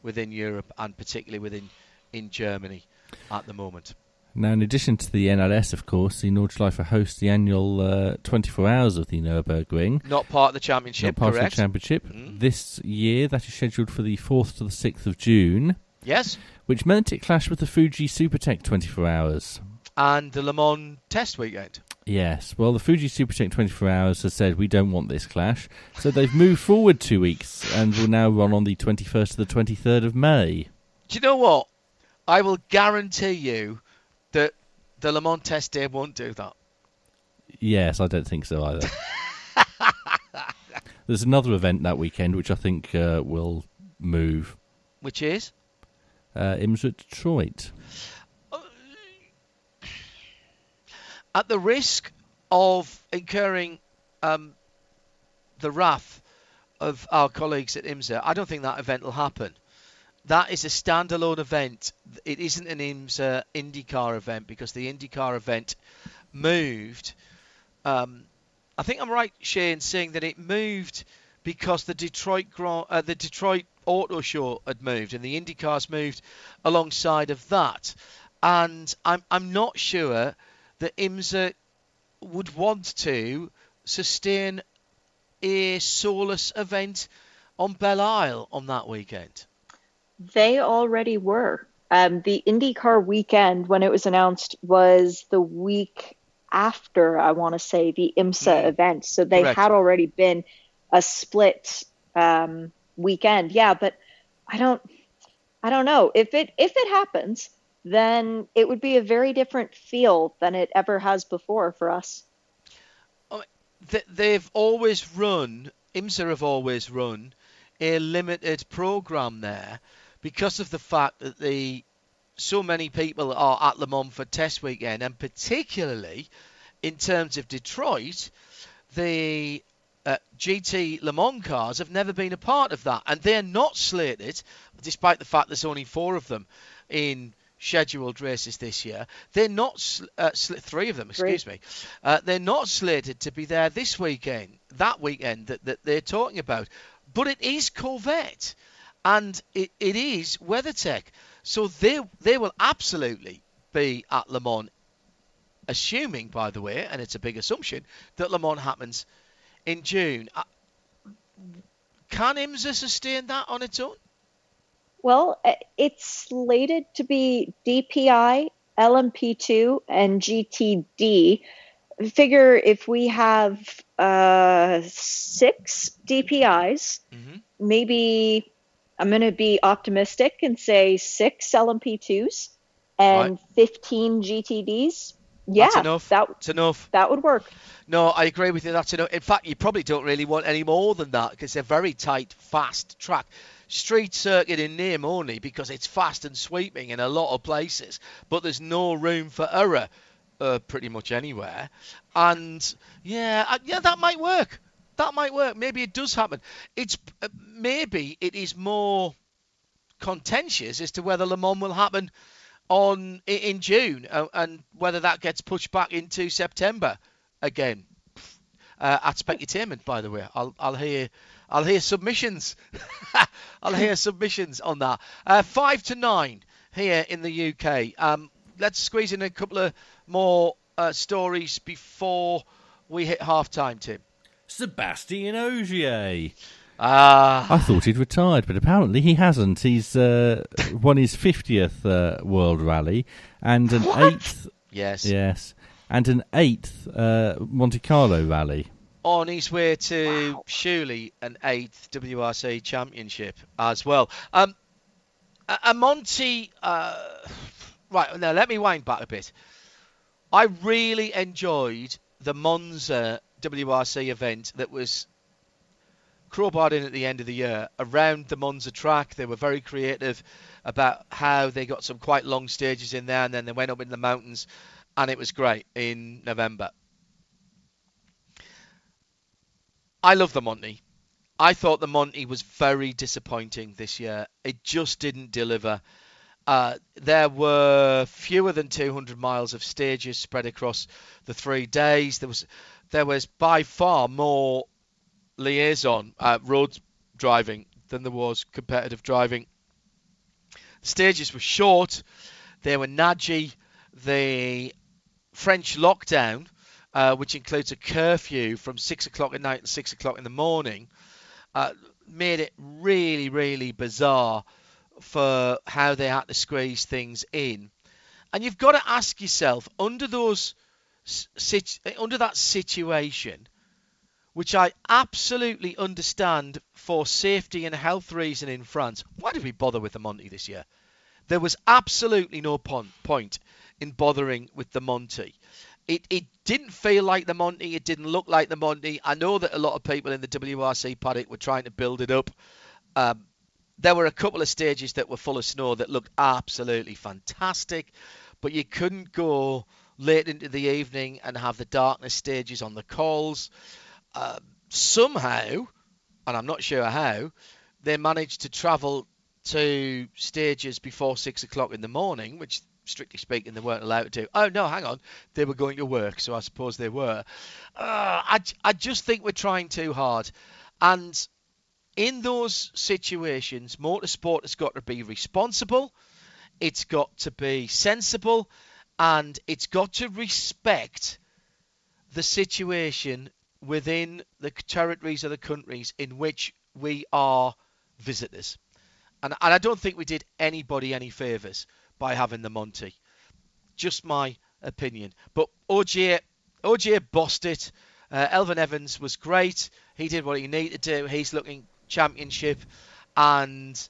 within Europe and particularly within in Germany at the moment. Now, in addition to the NLS, of course, the Nordschleifer hosts the annual 24 hours of the Nürburgring. Not part of the championship, correct? Not part of the championship. Mm. This year, that is scheduled for the 4th to the 6th of June. Yes. Which meant it clashed with the Fuji Supertech 24 hours. And the Le Mans test weekend. Yes. Well, the Fuji Supertech 24 hours has said, we don't want this clash. So they've moved forward 2 weeks and will now run on the 21st to the 23rd of May. Do you know what? I will guarantee you that the Le Mans test day won't do that. Yes, I don't think so either. There's another event that weekend which I think will move. Which is? IMSA at Detroit. At the risk of incurring the wrath of our colleagues at IMSA, I don't think that event will happen. That is a standalone event. It isn't an IMSA IndyCar event because the IndyCar event moved. I think I'm right, Shea, in saying that it moved because the Detroit Auto Show had moved and the IndyCars moved alongside of that. And I'm not sure that IMSA would want to sustain a soulless event on Belle Isle on that weekend. They already were. The IndyCar weekend, when it was announced, was the week after, I want to say, the IMSA event. So they had already been a split weekend. Yeah, but I don't know. If it happens, then it would be a very different feel than it ever has before for us. IMSA have always run a limited program there. Because of the fact that so many people are at Le Mans for test weekend, and particularly in terms of Detroit, the GT Le Mans cars have never been a part of that. And they're not slated, despite the fact there's only 4 of them in scheduled races this year. They're not, 3 of them, excuse me. They're not slated to be there this weekend, that weekend that they're talking about. But it is Corvette. And it is WeatherTech. So they will absolutely be at Le Mans, assuming, by the way, and it's a big assumption, that Le Mans happens in June. Can IMSA sustain that on its own? Well, it's slated to be DPI, LMP2, and GTD. Figure if we have 6 DPIs, maybe... I'm going to be optimistic and say 6 LMP2s and 15 GTDs. Yeah, that's enough. That's enough. That would work. No, I agree with you. That's enough. In fact, you probably don't really want any more than that because it's a very tight, fast track. Street circuit in name only because it's fast and sweeping in a lot of places, but there's no room for error pretty much anywhere. And yeah, that might work. That might work. Maybe it does happen. It's maybe it is more contentious as to whether Le Mans will happen in June and whether that gets pushed back into September again. At Specutainment, by the way, I'll hear submissions. I'll hear submissions on that. 8:55 here in the UK. Let's squeeze in a couple of more stories before we hit half time, Tim. Sébastien Ogier. I thought he'd retired, but apparently he hasn't. He's won his 50th World Rally and an 8th. Yes, and an 8th Monte Carlo Rally. On his way to surely an 8th WRC Championship as well. A Monte. Right now, let me wind back a bit. I really enjoyed the Monza WRC event that was crowbarred in at the end of the year around the Monza track. They were very creative about how they got some quite long stages in there, and then they went up in the mountains, and it was great in November. I love the Monte. I thought the Monte was very disappointing this year. It just didn't deliver. There were fewer than 200 miles of stages spread across the 3 days. There was by far more liaison road driving than there was competitive driving. stages were short. They were Nagy, the French lockdown, which includes a curfew from 6 o'clock at night and 6 o'clock in the morning, made it really, really bizarre for how they had to squeeze things in. And you've got to ask yourself, under that situation, which I absolutely understand for safety and health reason in France, why did we bother with the Monty this year? There was absolutely no point in bothering with the Monty. It didn't feel like the Monty. It didn't look like the Monty. I know that a lot of people in the WRC paddock were trying to build it up. There were a couple of stages that were full of snow that looked absolutely fantastic, but you couldn't go late into the evening and have the darkness stages on the cols. Somehow, and I'm not sure how, they managed to travel to stages before 6 o'clock in the morning, which strictly speaking they weren't allowed to. Oh no, hang on, they were going to work, so I suppose they were. I just think we're trying too hard, and in those situations, motorsport has got to be responsible, it's got to be sensible, and it's got to respect the situation within the territories of the countries in which we are visitors. And I don't think we did anybody any favours by having the Monty. Just my opinion. But OJ bossed it. Elvin Evans was great. He did what he needed to do. He's looking championship. And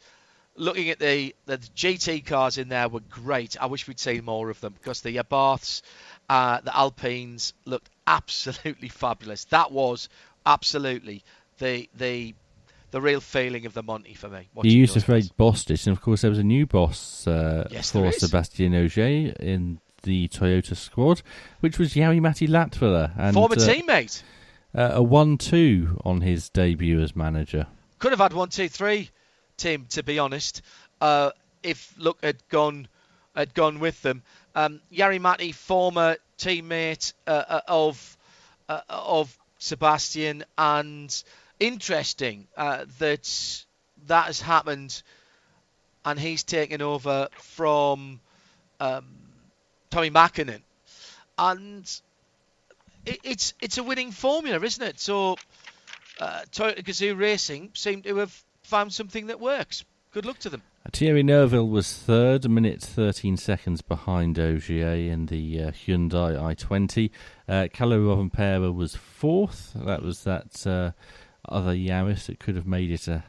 looking at the GT cars in there were great. I wish we'd seen more of them, because the Abarths, the Alpines looked absolutely fabulous. That was absolutely the real feeling of the Monty for me. You used the phrase Bostis, and of course there was a new boss for Sébastien Ogier in the Toyota squad, which was Jari-Matti Latvala. And, former teammate. A 1-2 on his debut as manager. Could have had 1-2-3, Tim, to be honest, if luck had gone with them. Jari-Matti, former teammate of Sebastian, and... interesting that has happened, and he's taken over from Tommy Mäkinen, and it's a winning formula, isn't it? So Toyota Gazoo Racing seem to have found something that works. Good luck to them. Thierry Neuville was third, a minute 13 seconds behind Ogier in the Hyundai i20. Kalle Rovanperä was fourth. That was that... other Yaris that could have made it a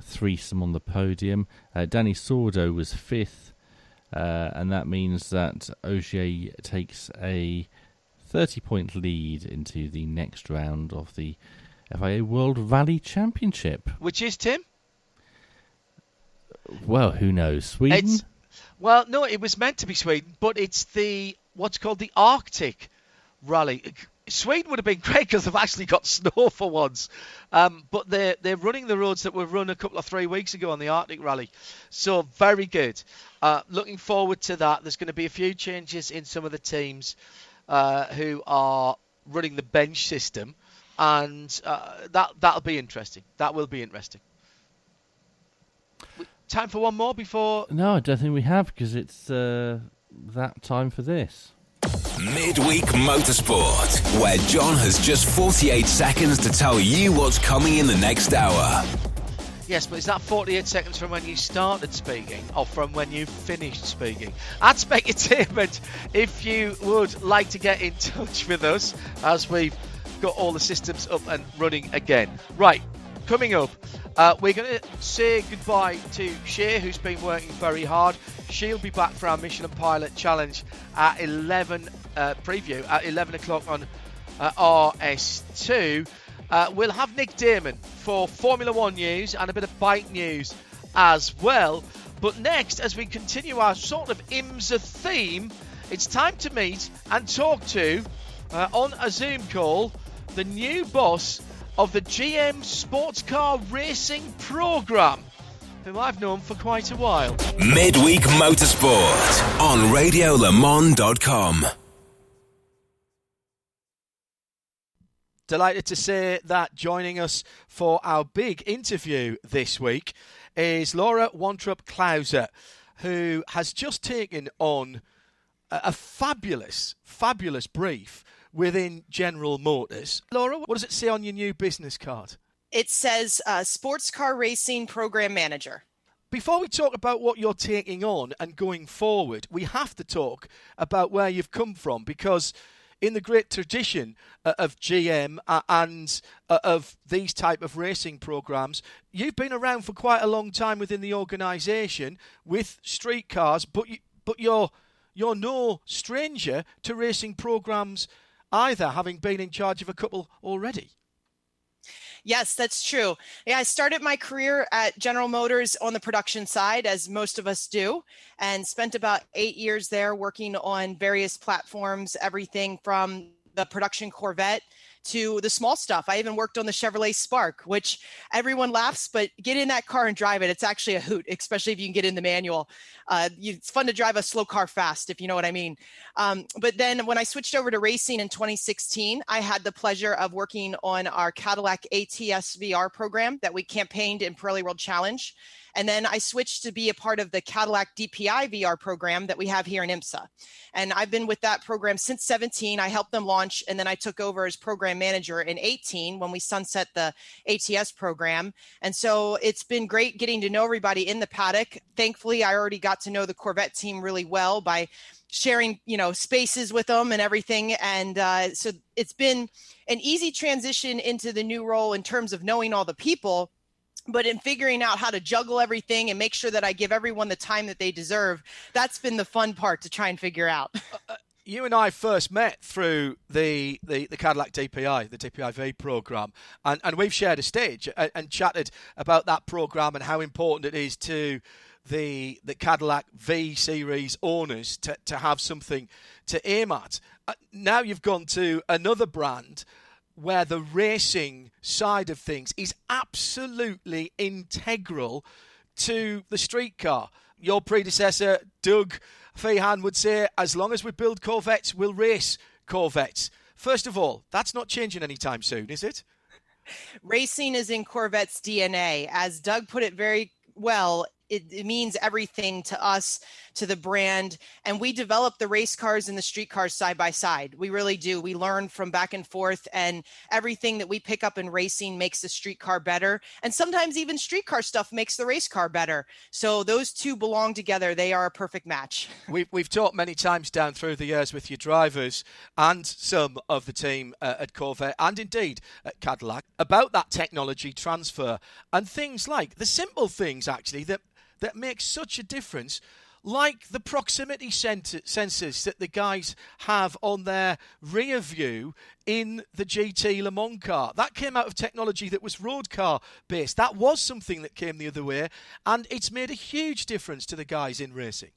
threesome on the podium. Danny Sordo was fifth, and that means that Ogier takes a 30-point lead into the next round of the FIA World Rally Championship. Which is, Tim? Well, who knows? Sweden? No, it was meant to be Sweden, but it's what's called the Arctic Rally. Sweden would have been great because they've actually got snow for once. But they're running the roads that were run a couple of 3 weeks ago on the Arctic Rally. So very good. Looking forward to that. There's going to be a few changes in some of the teams who are running the bench system. And that'll be interesting. That will be interesting. Time for one more before... No, I don't think we have, because it's that time for this. Midweek Motorsport, where John has just 48 seconds to tell you what's coming in the next hour. Yes, but is that 48 seconds from when you started speaking or from when you finished speaking? At Specutainment, if you would like to get in touch with us as we've got all the systems up and running again. Right, coming up, we're going to say goodbye to Shea, who's been working very hard. She'll be back for our Michelin Pilot Challenge at 11 preview at 11 o'clock on RS2. We'll have Nick Damon for Formula One news and a bit of bike news as well. But next, as we continue our sort of IMSA theme, it's time to meet and talk to, on a Zoom call, the new boss of the GM Sports Car Racing Programme, who I've known for quite a while. Midweek Motorsport on RadioLeMans.com. Delighted to say that joining us for our big interview this week is Laura Wontrop Klauser, who has just taken on a fabulous, fabulous brief within General Motors. Laura, what does it say on your new business card? It says Sports Car Racing Program Manager. Before we talk about what you're taking on and going forward, we have to talk about where you've come from, because in the great tradition of GM and of these type of racing programs, you've been around for quite a long time within the organisation with street cars, but you're no stranger to racing programs either, having been in charge of a couple already. Yes, that's true. Yeah, I started my career at General Motors on the production side, as most of us do, and spent about 8 years there working on various platforms, everything from the production Corvette to the small stuff. I even worked on the Chevrolet Spark, which everyone laughs, but get in that car and drive it. It's actually a hoot, especially if you can get in the manual. It's fun to drive a slow car fast, if you know what I mean. But then when I switched over to racing in 2016, I had the pleasure of working on our Cadillac ATS-VR program that we campaigned in Pirelli World Challenge. And then I switched to be a part of the Cadillac DPI VR program that we have here in IMSA. And I've been with that program since 17. I helped them launch, and then I took over as program manager in 18 when we sunset the ATS program. And so it's been great getting to know everybody in the paddock. Thankfully, I already got to know the Corvette team really well by sharing, spaces with them and everything. And so it's been an easy transition into the new role in terms of knowing all the people, but in figuring out how to juggle everything and make sure that I give everyone the time that they deserve. That's been the fun part to try and figure out. You and I first met through the Cadillac DPI, the DPIV program, and we've shared a stage and chatted about that program and how important it is to the Cadillac V Series owners to have something to aim at. Now you've gone to another brand where the racing side of things is absolutely integral to the street car. Your predecessor, Doug Feehan, would say, as long as we build Corvettes, we'll race Corvettes. First of all, that's not changing anytime soon, is it? Racing is in Corvette's DNA. As Doug put it very well, it means everything to us, to the brand. And we develop the race cars and the street cars side by side. We really do. We learn from back and forth, and everything that we pick up in racing makes the street car better. And sometimes even street car stuff makes the race car better. So those two belong together. They are a perfect match. We've talked many times down through the years with your drivers and some of the team at Corvette and indeed at Cadillac about that technology transfer and things like the simple things actually that makes such a difference, like the proximity sensors that the guys have on their rear view in the GT Le Mans car. That came out of technology that was road car based. That was something that came the other way, and it's made a huge difference to the guys in racing.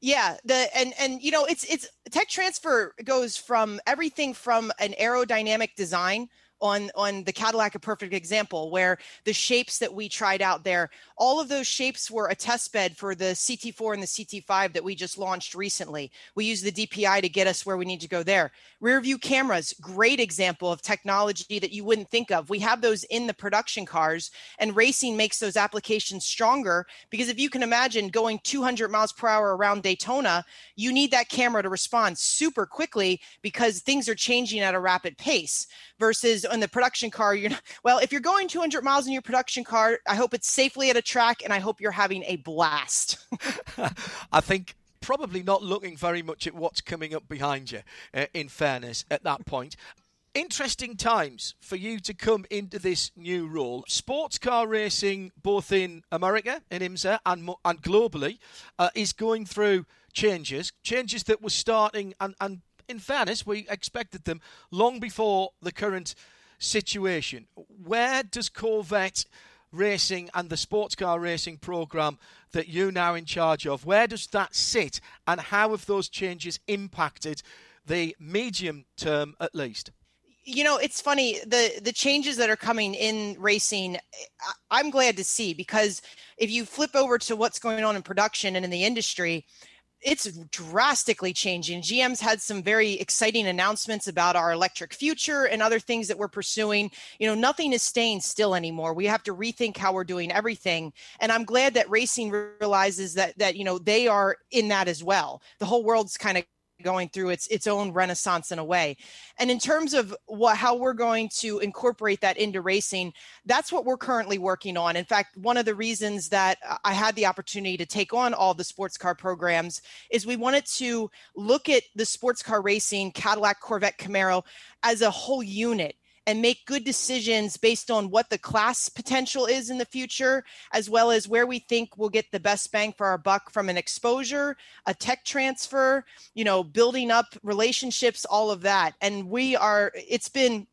Yeah, it's tech transfer goes from everything from an aerodynamic design on the Cadillac, a perfect example, where the shapes that we tried out there, all of those shapes were a test bed for the CT4 and the CT5 that we just launched recently. We use the DPI to get us where we need to go there. Rear view cameras, great example of technology that you wouldn't think of. We have those in the production cars, and racing makes those applications stronger, because if you can imagine going 200 miles per hour around Daytona, you need that camera to respond super quickly because things are changing at a rapid pace versus in the production car. If you're going 200 miles in your production car, I hope it's safely at a track, and I hope you're having a blast. I think probably not looking very much at what's coming up behind you, in fairness, at that point. Interesting times for you to come into this new role. Sports car racing, both in America, in IMSA, and globally, is going through changes that were starting, and in fairness, we expected them long before the current situation. Where does Corvette racing and the sports car racing program that you're now in charge of, where does that sit, and how have those changes impacted the medium term at least? It's funny, the changes that are coming in racing, I'm glad to see, because if you flip over to what's going on in production and in the industry, it's drastically changing. GM's had some very exciting announcements about our electric future and other things that we're pursuing. You know, nothing is staying still anymore. We have to rethink how we're doing everything. And I'm glad that racing realizes that, you know, they are in that as well. The whole world's kind of going through its own renaissance in a way. And in terms of how we're going to incorporate that into racing, that's what we're currently working on. In fact, one of the reasons that I had the opportunity to take on all the sports car programs is we wanted to look at the sports car racing, Cadillac, Corvette, Camaro as a whole unit and make good decisions based on what the class potential is in the future, as well as where we think we'll get the best bang for our buck from an exposure, a tech transfer, you know, building up relationships, all of that. And it's been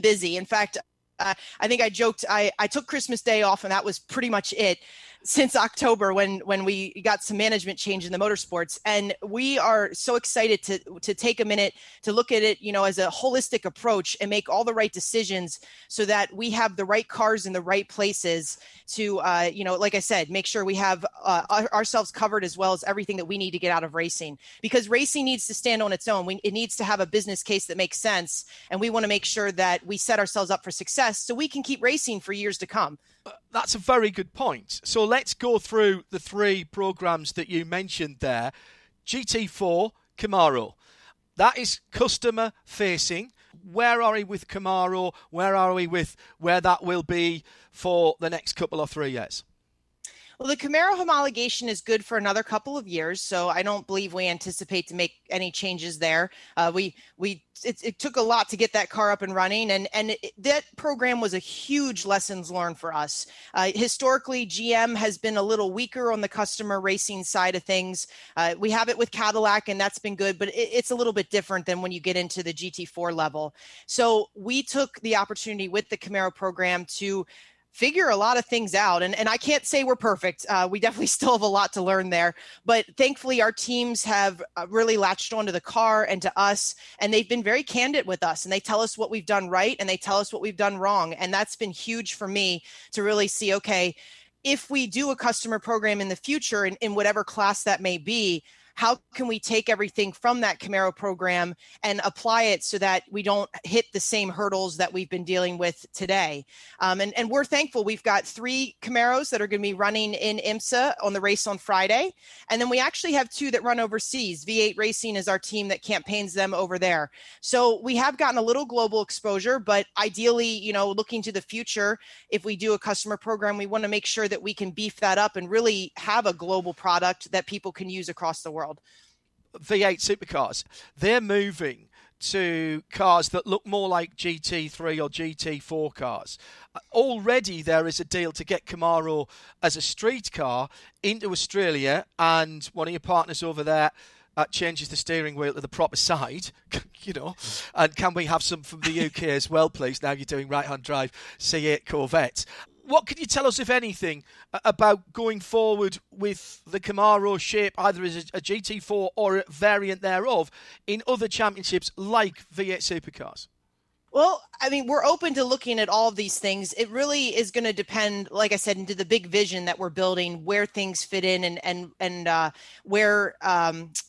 busy. In fact, I think I joked, I took Christmas Day off and that was pretty much it since October when we got some management change in the motorsports. And we are so excited to take a minute to look at it, you know, as a holistic approach and make all the right decisions so that we have the right cars in the right places to, you know, like I said, make sure we have ourselves covered as well as everything that we need to get out of racing, because racing needs to stand on its own. It needs to have a business case that makes sense. And we want to make sure that we set ourselves up for success so we can keep racing for years to come. That's a very good point. So let's go through the three programs that you mentioned there. GT4 Camaro. That is customer facing. Where are we with Camaro? Where are we with where that will be for the next couple or 3 years? Well, the Camaro homologation is good for another couple of years, so I don't believe we anticipate to make any changes there. It took a lot to get that car up and running, and that program was a huge lessons learned for us. Historically, GM has been a little weaker on the customer racing side of things. We have it with Cadillac, and that's been good, but it's a little bit different than when you get into the GT4 level. So we took the opportunity with the Camaro program to figure a lot of things out. And I can't say we're perfect. We definitely still have a lot to learn there. But thankfully, our teams have really latched onto the car and to us. And they've been very candid with us. And they tell us what we've done right. And they tell us what we've done wrong. And that's been huge for me to really see, okay, if we do a customer program in the future, in whatever class that may be, how can we take everything from that Camaro program and apply it so that we don't hit the same hurdles that we've been dealing with today? And we're thankful. We've got three Camaros that are going to be running in IMSA on the race on Friday. And then we actually have two that run overseas. V8 Racing is our team that campaigns them over there. So we have gotten a little global exposure, but ideally, you know, looking to the future, if we do a customer program, we want to make sure that we can beef that up and really have a global product that people can use across the world. V8 supercars, they're moving to cars that look more like GT3 or GT4 cars. Already there is a deal to get Camaro as a street car into Australia, and one of your partners over there changes the steering wheel to the proper side, you know, and can we have some from the UK as well, please? Now you're doing right-hand drive C8 Corvette. What can you tell us, if anything, about going forward with the Camaro shape, either as a GT4 or a variant thereof, in other championships like V8 supercars? Well, I mean, we're open to looking at all of these things. It really is going to depend, like I said, into the big vision that we're building, where things fit in and where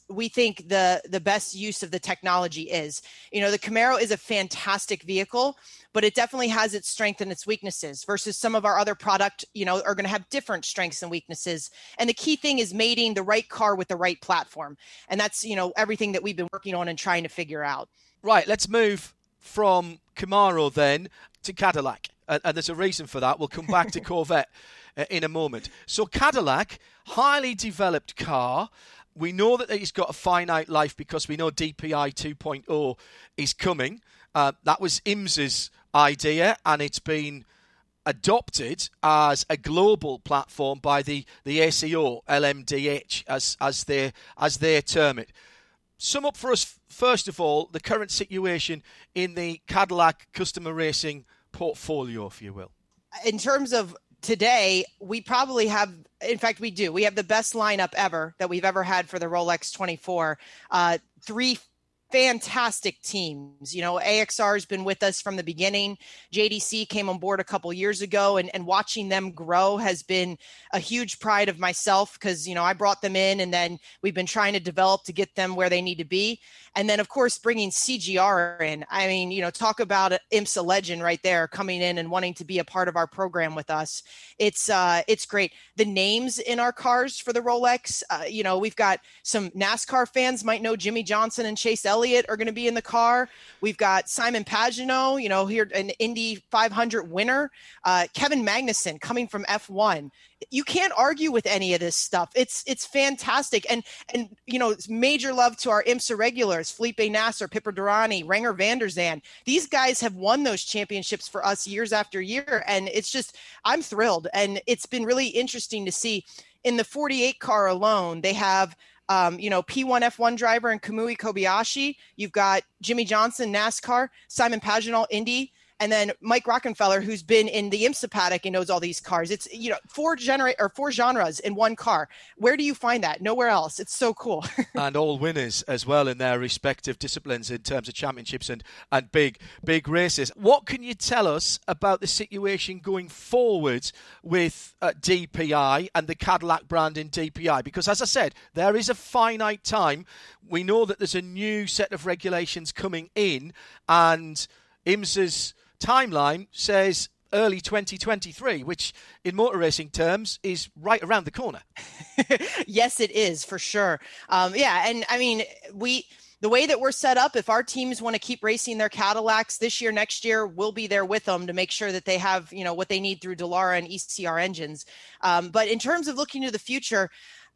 we think the best use of the technology is. You know, the Camaro is a fantastic vehicle, but it definitely has its strengths and its weaknesses versus some of our other product, you know, are going to have different strengths and weaknesses. And the key thing is mating the right car with the right platform. And that's, you know, everything that we've been working on and trying to figure out. Right. Let's move from Camaro then to Cadillac. And there's a reason for that. We'll come back to Corvette in a moment. So Cadillac, highly developed car. We know that it's got a finite life because we know DPI 2.0 is coming. That was IMSA's idea, and it's been adopted as a global platform by the ACO, LMDH, as they term it. Sum up for us, first of all, the current situation in the Cadillac customer racing portfolio, if you will. In terms of today, we probably have, in fact, we do. We have the best lineup ever that we've ever had for the Rolex 24. Three fantastic teams. You know, AXR has been with us from the beginning. JDC came on board a couple years ago, and watching them grow has been a huge pride of myself because, you know, I brought them in and then we've been trying to develop to get them where they need to be. And then, of course, bringing CGR in. I mean, you know, talk about an IMSA legend right there coming in and wanting to be a part of our program with us. It's great. The names in our cars for the Rolex, you know, we've got some NASCAR fans might know Jimmy Johnson and Chase Elliott are going to be in the car. We've got Simon Pagenaud, you know, here an Indy 500 winner, Kevin Magnussen coming from F1. You can't argue with any of this stuff. It's fantastic. And you know, it's major love to our IMSA regulars, Felipe Nasr, Pippa Durrani, Renger van der Zand. These guys have won those championships for us years after year. And it's just, I'm thrilled. And it's been really interesting to see in the 48 car alone, they have you know, P1 F1 driver and Kamui Kobayashi. You've got Jimmy Johnson, NASCAR, Simon Pagenaud, Indy, and then Mike Rockenfeller, who's been in the IMSA paddock and knows all these cars. It's, you know, four genres in one car. Where do you find that? Nowhere else. It's so cool. And all winners as well in their respective disciplines in terms of championships and big races. What can you tell us about the situation going forward with DPI and the Cadillac brand in DPI? Because as I said, there is a finite time. We know that there's a new set of regulations coming in, and IMSA's timeline says early 2023, which in motor racing terms is right around the corner. Yes, it is for sure. Yeah. And I mean, the way that we're set up, if our teams want to keep racing their Cadillacs this year, next year, we'll be there with them to make sure that they have, you know, what they need through Dallara and ECR engines. But in terms of looking to the future,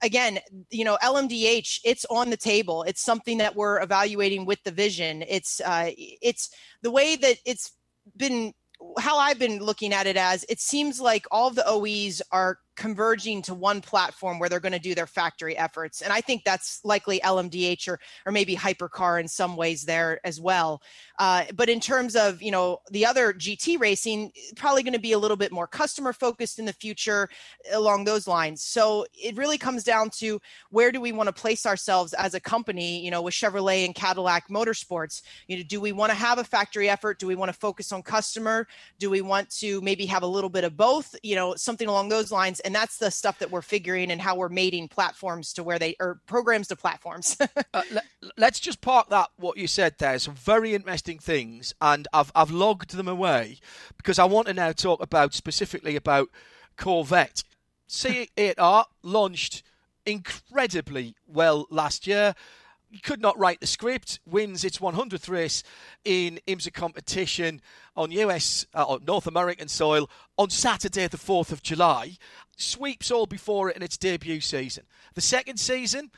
again, you know, LMDH, it's on the table. It's something that we're evaluating with the vision. It's the way that it's been, how I've been looking at it as, it seems like all of the OEs are converging to one platform where they're going to do their factory efforts. And I think that's likely LMDH or maybe hypercar in some ways there as well. But in terms of, you know, the other GT racing, probably going to be a little bit more customer focused in the future along those lines. So it really comes down to where do we want to place ourselves as a company, you know, with Chevrolet and Cadillac Motorsports. You know, do we want to have a factory effort? Do we want to focus on customer? Do we want to maybe have a little bit of both, you know, something along those lines? And that's the stuff that we're figuring and how we're mating platforms to where they or programs to platforms. Let's just park that. What you said there, some very interesting things, and I've logged them away because I want to now talk about specifically about Corvette. C8R launched incredibly well last year. Could not write the script, wins its 100th race in IMSA competition on US or North American soil on Saturday the 4th of July, sweeps all before it in its debut season. The second season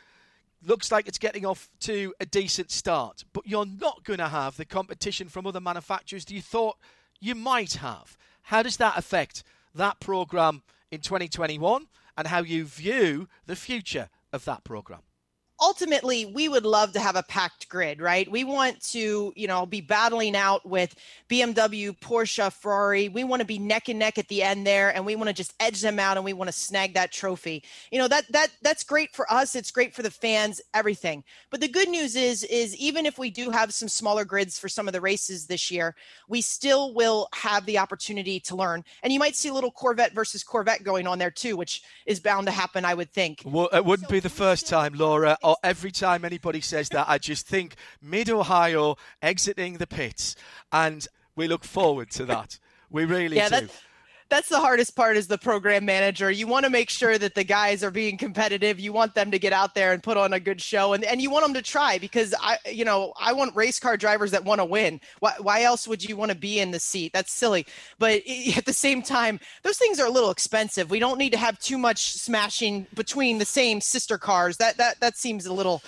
looks like it's getting off to a decent start, but you're not going to have the competition from other manufacturers that you thought you might have. How does that affect that programme in 2021 and how you view the future of that programme? Ultimately, we would love to have a packed grid, right? We want to, you know, be battling out with BMW, Porsche, Ferrari. We want to be neck and neck at the end there, and we want to just edge them out, and we want to snag that trophy. You know, that's great for us. It's great for the fans, everything. But the good news is even if we do have some smaller grids for some of the races this year, we still will have the opportunity to learn. And you might see a little Corvette versus Corvette going on there too, which is bound to happen, I would think. Well, it wouldn't be the first time, Laura. Or every time anybody says that, I just think mid-Ohio exiting the pits. And we look forward to that. We really do. That's the hardest part as the program manager. You want to make sure that the guys are being competitive. You want them to get out there and put on a good show. And you want them to try because, I want race car drivers that want to win. Why else would you want to be in the seat? That's silly. But at the same time, those things are a little expensive. We don't need to have too much smashing between the same sister cars. That seems a little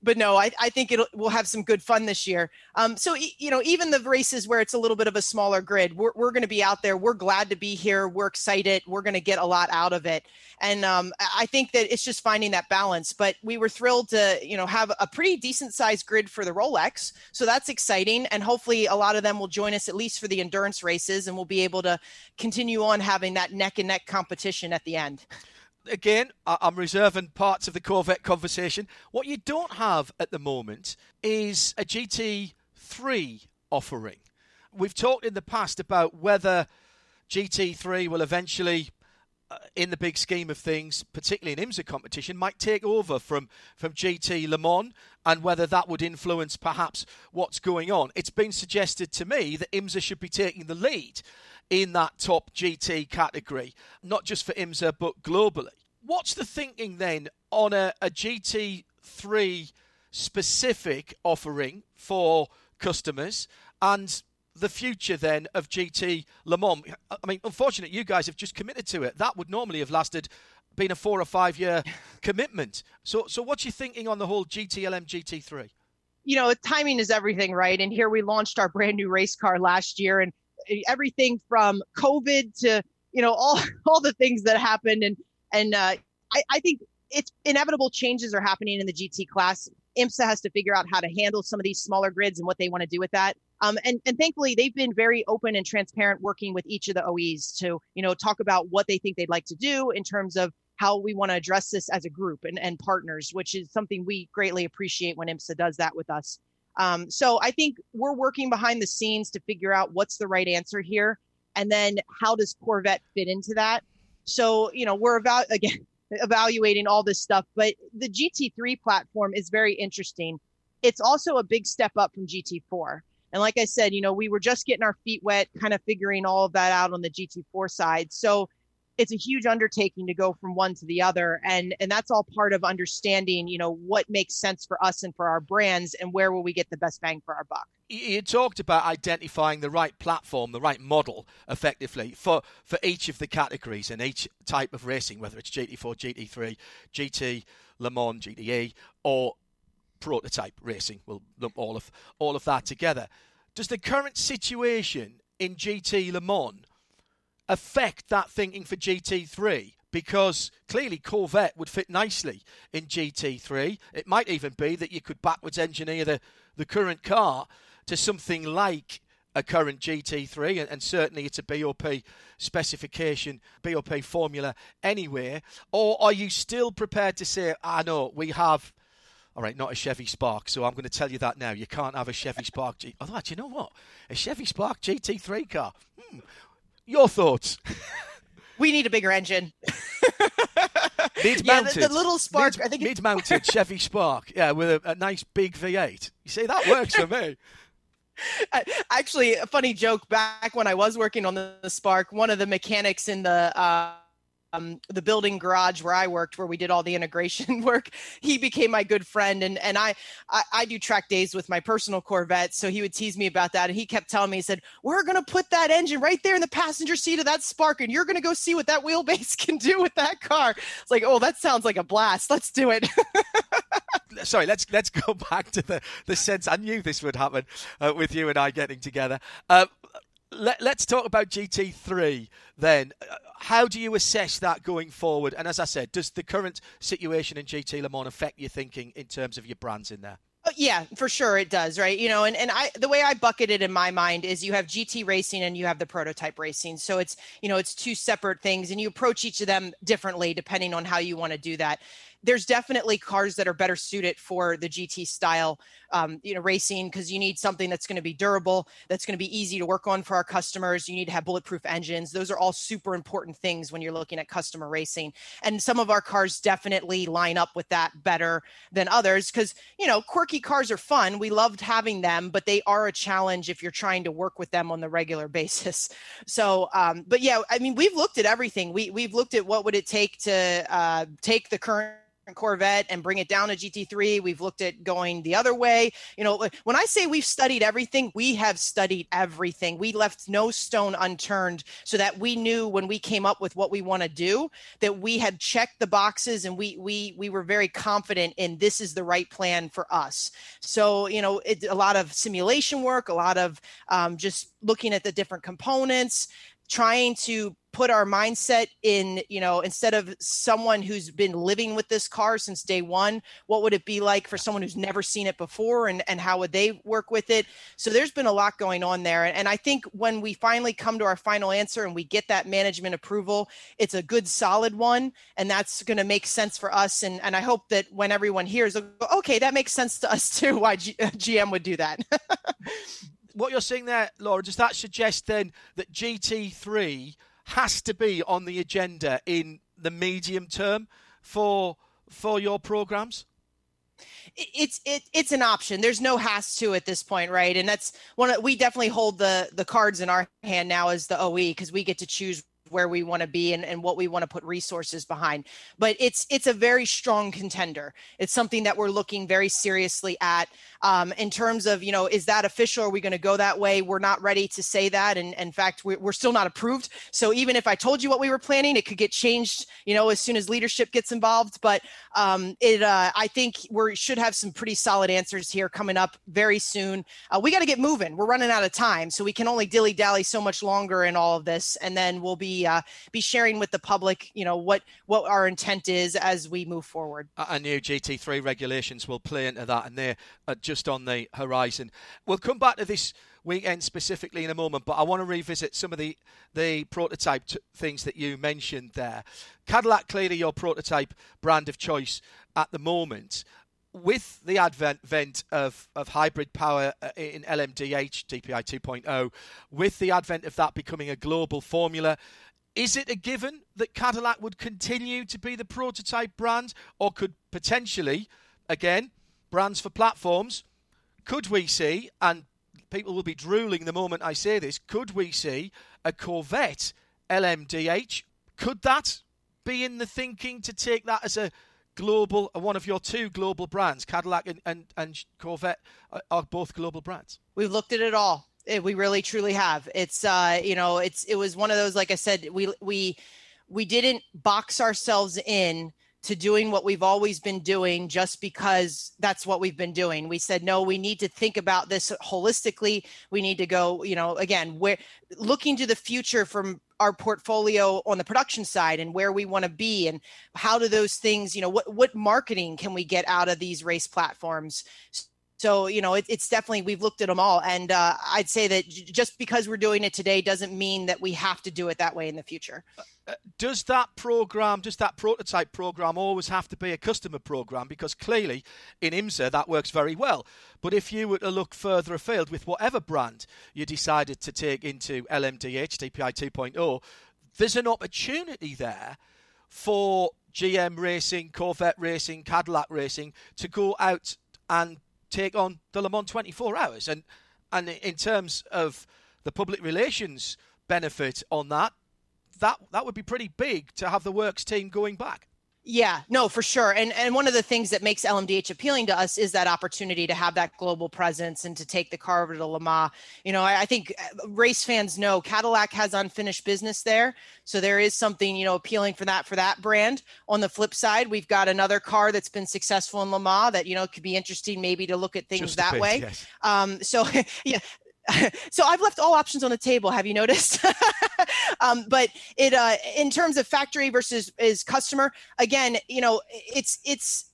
But no, I think we'll have some good fun this year. So, you know, even the races where it's a little bit of a smaller grid, we're going to be out there. We're glad to be here. We're excited. We're going to get a lot out of it. And I think that it's just finding that balance. But we were thrilled to, you know, have a pretty decent sized grid for the Rolex. So that's exciting. And hopefully a lot of them will join us at least for the endurance races, and we'll be able to continue on having that neck and neck competition at the end. again, I'm reserving parts of the Corvette conversation. What you don't have at the moment is a GT3 offering. We've talked in the past about whether GT3 will eventually, in the big scheme of things, particularly in IMSA competition, might take over from GT Le Mans, and whether that would influence perhaps what's going on. It's been suggested to me that IMSA should be taking the lead in that top GT category, not just for IMSA but globally. What's the thinking then on a GT3 specific offering for customers, and the future then of GT Le Mans? I mean, unfortunately, you guys have just committed to it. That would normally have lasted, been a 4 or 5 year commitment. So what's your thinking on the whole GTLM GT3? You know, timing is everything, right? And here we launched our brand new race car last year, and everything from COVID to, you know, all the things that happened. And I think it's inevitable changes are happening in the GT class. IMSA has to figure out how to handle some of these smaller grids and what they want to do with that. And thankfully, they've been very open and transparent working with each of the OEs to, you know, talk about what they think they'd like to do in terms of how we want to address this as a group and partners, which is something we greatly appreciate when IMSA does that with us. So I think we're working behind the scenes to figure out what's the right answer here. And then how does Corvette fit into that? So, you know, we're evaluating all this stuff, but the GT3 platform is very interesting. It's also a big step up from GT4. And like I said, you know, we were just getting our feet wet, kind of figuring all of that out on the GT4 side. So it's a huge undertaking to go from one to the other. And that's all part of understanding, you know, what makes sense for us and for our brands and where will we get the best bang for our buck. You talked about identifying the right platform, the right model, effectively, for each of the categories and each type of racing, whether it's GT4, GT3, GT, Le Mans, GTE, or prototype racing. We'll lump all of that together. Does the current situation in GT Le Mans affect that thinking for GT3? Because clearly Corvette would fit nicely in GT3. It might even be that you could backwards engineer the current car to something like a current GT3, and certainly it's a BOP specification, BOP formula anywhere. Or are you still prepared to say, no, we have... All right, not a Chevy Spark. So I'm going to tell you that now. You can't have a Chevy Spark. Although, do you know what? A Chevy Spark GT3 car. Your thoughts? We need a bigger engine. Mid-mounted. Yeah, the little Spark. I think mid-mounted Chevy Spark. Yeah, with a nice big V8. You see, that works for me. Actually, a funny joke. Back when I was working on the Spark, one of the mechanics in the building garage where I worked, where we did all the integration work, he became my good friend. And I do track days with my personal Corvette. So he would tease me about that. And he kept telling me, he said, we're going to put that engine right there in the passenger seat of that Spark. And you're going to go see what that wheelbase can do with that car. It's like, oh, that sounds like a blast. Let's do it. Sorry, let's go back to the sense. I knew this would happen with you and I getting together. Let's talk about GT3 then. How do you assess that going forward? And as I said, does the current situation in GT Le Mans affect your thinking in terms of your brands in there? Yeah, for sure it does, right? You know, and I, the way I bucket it in my mind is you have GT racing and you have the prototype racing. So it's, you know, it's two separate things and you approach each of them differently depending on how you want to do that. There's definitely cars that are better suited for the GT style, you know, racing, because you need something that's going to be durable, that's going to be easy to work on for our customers. You need to have bulletproof engines. Those are all super important things when you're looking at customer racing. And some of our cars definitely line up with that better than others because, you know, quirky cars are fun. We loved having them, but they are a challenge if you're trying to work with them on the regular basis. So, but yeah, I mean, we've looked at everything. We've looked at what would it take to take the current Corvette and bring it down to GT3. We've looked at going the other way. You know, when I say we've studied everything, we have studied everything. We left no stone unturned so that we knew when we came up with what we want to do, that we had checked the boxes and we were very confident in this is the right plan for us. So, you know, a lot of simulation work, a lot of just looking at the different components, trying to put our mindset in, you know, instead of someone who's been living with this car since day one, what would it be like for someone who's never seen it before, and how would they work with it? So there's been a lot going on there. And I think when we finally come to our final answer and we get that management approval, it's a good solid one. And that's going to make sense for us. And I hope that when everyone hears, they'll go, okay, that makes sense to us too, why GM would do that. What you're seeing there, Laura, does that suggest then that GT3 has to be on the agenda in the medium term for your programs? It's an option. There's no has to at this point, right? And that's one we definitely hold the cards in our hand now as the OE, because we get to choose where we want to be and what we want to put resources behind. But it's a very strong contender. It's something that we're looking very seriously at. In terms of, you know, is that official? Are we going to go that way? We're not ready to say that. And in fact, we're still not approved. So even if I told you what we were planning, it could get changed, you know, as soon as leadership gets involved. But I think we should have some pretty solid answers here coming up very soon. We got to get moving. We're running out of time. So we can only dilly-dally so much longer in all of this. And then we'll be sharing with the public, you know, what our intent is as we move forward. And new GT3 regulations will play into that. And they're just on the horizon. We'll come back to this weekend specifically in a moment, but I want to revisit some of the prototype things that you mentioned there. Cadillac, clearly your prototype brand of choice at the moment. With the advent of hybrid power in LMDH, DPI 2.0, with the advent of that becoming a global formula, is it a given that Cadillac would continue to be the prototype brand, or could potentially, again, brands for platforms, could we see, and people will be drooling the moment I say this, could we see a Corvette LMDH? Could that be in the thinking to take that as a global, one of your two global brands? Cadillac and Corvette are both global brands. We've looked at it all. We really, truly have. It's, you know, it was one of those, like I said, we didn't box ourselves in to doing what we've always been doing just because that's what we've been doing. We said, no, we need to think about this holistically. We need to go, you know, again, we're looking to the future from our portfolio on the production side and where we want to be and how do those things, you know, what marketing can we get out of these race platforms? So, you know, it's definitely, we've looked at them all. And I'd say that just because we're doing it today doesn't mean that we have to do it that way in the future. Does that program, does that prototype program always have to be a customer program? Because clearly in IMSA that works very well. But if you were to look further afield with whatever brand you decided to take into LMDH, DPI 2.0, there's an opportunity there for GM Racing, Corvette Racing, Cadillac Racing to go out and take on the Le Mans 24 hours. And in terms of the public relations benefit on that, that would be pretty big to have the works team going back. Yeah, no, for sure. And one of the things that makes LMDH appealing to us is that opportunity to have that global presence and to take the car over to Le Mans. You know, I think race fans know Cadillac has unfinished business there. So there is something, you know, appealing for that brand. On the flip side, we've got another car that's been successful in Le Mans that, you know, could be interesting maybe to look at things just that way. Yes. Yeah. So I've left all options on the table. Have you noticed? But it, in terms of factory versus is customer, again, you know, it's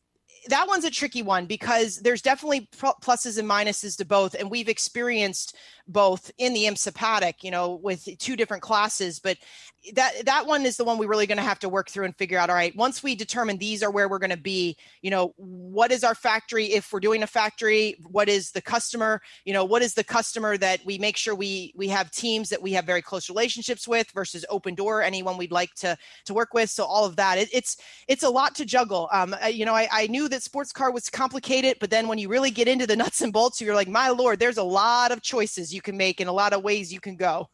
that one's a tricky one because there's definitely pluses and minuses to both. And we've experienced both in the IMSA paddock, you know, with two different classes, but that one is the one we're really going to have to work through and figure out, all right, once we determine these are where we're going to be, you know, what is our factory? If we're doing a factory, what is the customer? You know, what is the customer that we make sure we have teams that we have very close relationships with versus open door, anyone we'd like to work with. So all of that, it's a lot to juggle. You know, I knew that sports car was complicated, but then when you really get into the nuts and bolts, you're like, my Lord, there's a lot of choices you can make and a lot of ways you can go.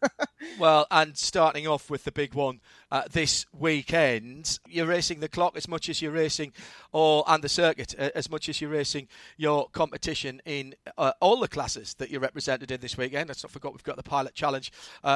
Well, and starting off with the big one this weekend. You're racing the clock as much as you're racing, and the circuit as much as you're racing your competition in all the classes that you're represented in this weekend. Let's not forget we've got the Pilot Challenge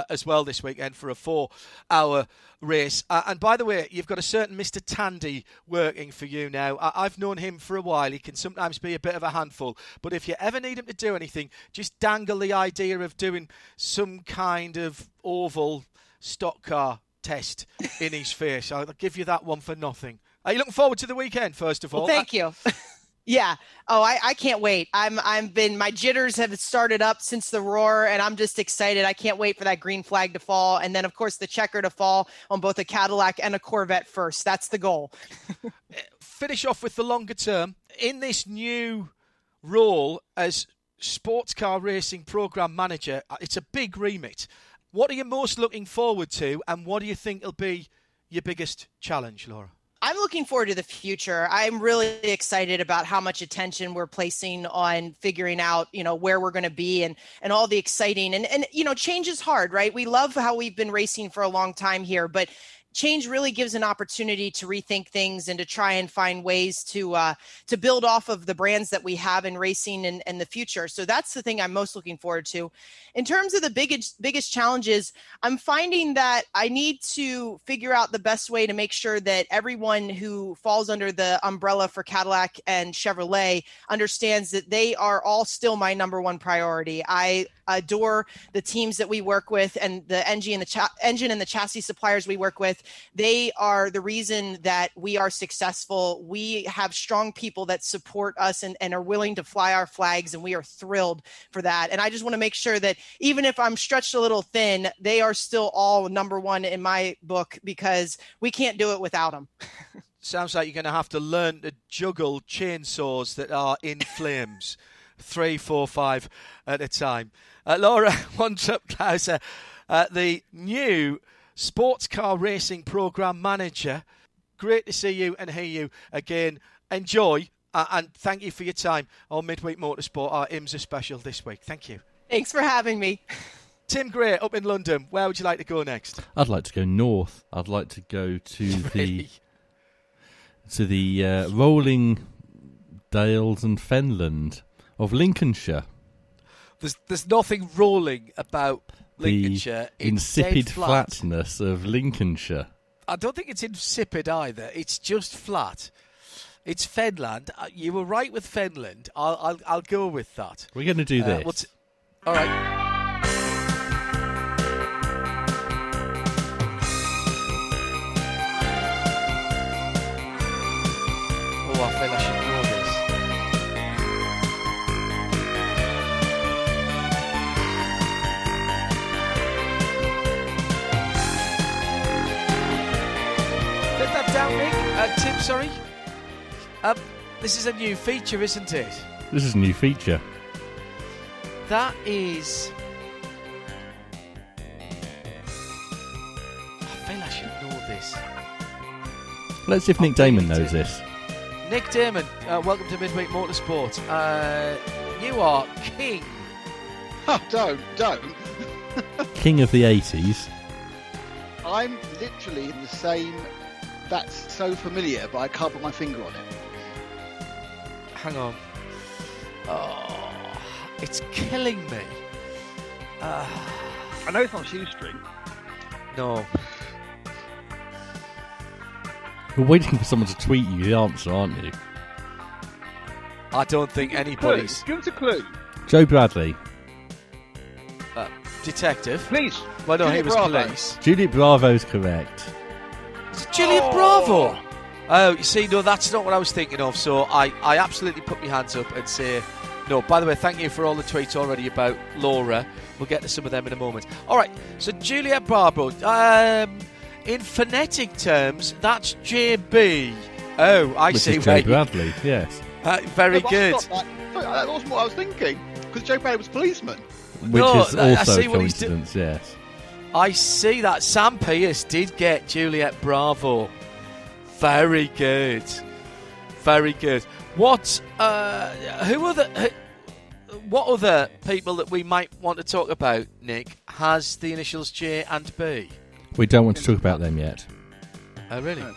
as well this weekend for a 4-hour race. And by the way, you've got a certain Mr. Tandy working for you now. I've known him for a while. He can sometimes be a bit of a handful, but if you ever need him to do anything, just dangle the idea of doing some kind of oval stock car test in his face. I'll give you that one for nothing. Are you looking forward to the weekend, first of all? Well, thank you. Yeah. Oh, I can't wait. My jitters have started up since the roar, and I'm just excited. I can't wait for that green flag to fall. And then, of course, the checker to fall on both a Cadillac and a Corvette first. That's the goal. Finish off with the longer term. In this new role as sports car racing program manager, it's a big remit. What are you most looking forward to, and what do you think will be your biggest challenge, Laura? I'm looking forward to the future. I'm really excited about how much attention we're placing on figuring out, where we're going to be and all the exciting and change is hard, right? We love how we've been racing for a long time here, but change really gives an opportunity to rethink things and to try and find ways to build off of the brands that we have in racing and the future. So that's the thing I'm most looking forward to. In terms of the biggest challenges, I'm finding that I need to figure out the best way to make sure that everyone who falls under the umbrella for Cadillac and Chevrolet understands that they are all still my number one priority. I adore the teams that we work with and the engine and the chassis suppliers we work with. They are the reason that we are successful. We have strong people that support us and are willing to fly our flags, and we are thrilled for that. And I just want to make sure that even if I'm stretched a little thin, they are still all number one in my book, because we can't do it without them. Sounds like you're going to have to learn to juggle chainsaws that are in flames 3, 4, 5 at a time. Laura Wontrop Klauser, the new sports car racing program manager. Great to see you and hear you again. Enjoy, and thank you for your time on Midweek Motorsport, our IMSA special this week. Thank you. Thanks for having me. Tim Gray up in London, where would you like to go next? I'd like to go north. I'd like to go to the rolling dales and fenland of Lincolnshire. There's nothing rolling about Lincolnshire. The insipid flatness of Lincolnshire. I don't think it's insipid either. It's just flat. It's Fenland. You were right with Fenland. I'll go with that. We're going to do this. All right. Oh, I feel I should know this. Let that down, Nick. Tim, sorry. This is a new feature, isn't it? This is a new feature. That is... I feel I should know this. Let's see if Nick Damon knows this. Nick Damon, welcome to Midweek Motorsport. You are king. Oh, don't. King of the 80s. I'm literally in the same... That's so familiar, but I can't put my finger on it. Hang on. Oh, it's killing me. I know it's not shoestring. No. You're waiting for someone to tweet you the answer, aren't you? I don't think anybody's... Give us a clue. Joe Bradley. Detective. Police. Well, no, he was police. Juliet Bravo's correct. Is it Juliet Bravo? Oh, you see, no, that's not what I was thinking of, so I absolutely put my hands up and say... No, by the way, thank you for all the tweets already about Laura. We'll get to some of them in a moment. All right, so Juliet Bravo... in phonetic terms, that's JB. Oh, I see. Joe Bradley, yes. Very good. That wasn't what I was thinking, because Joe Bradley was a policeman. Which is also a coincidence, yes. I see that. Sam Pierce did get Juliet Bravo. Very good. Very good. What other people that we might want to talk about, Nick, has the initials J and B? We don't want to talk about them yet. Oh, really? Oh.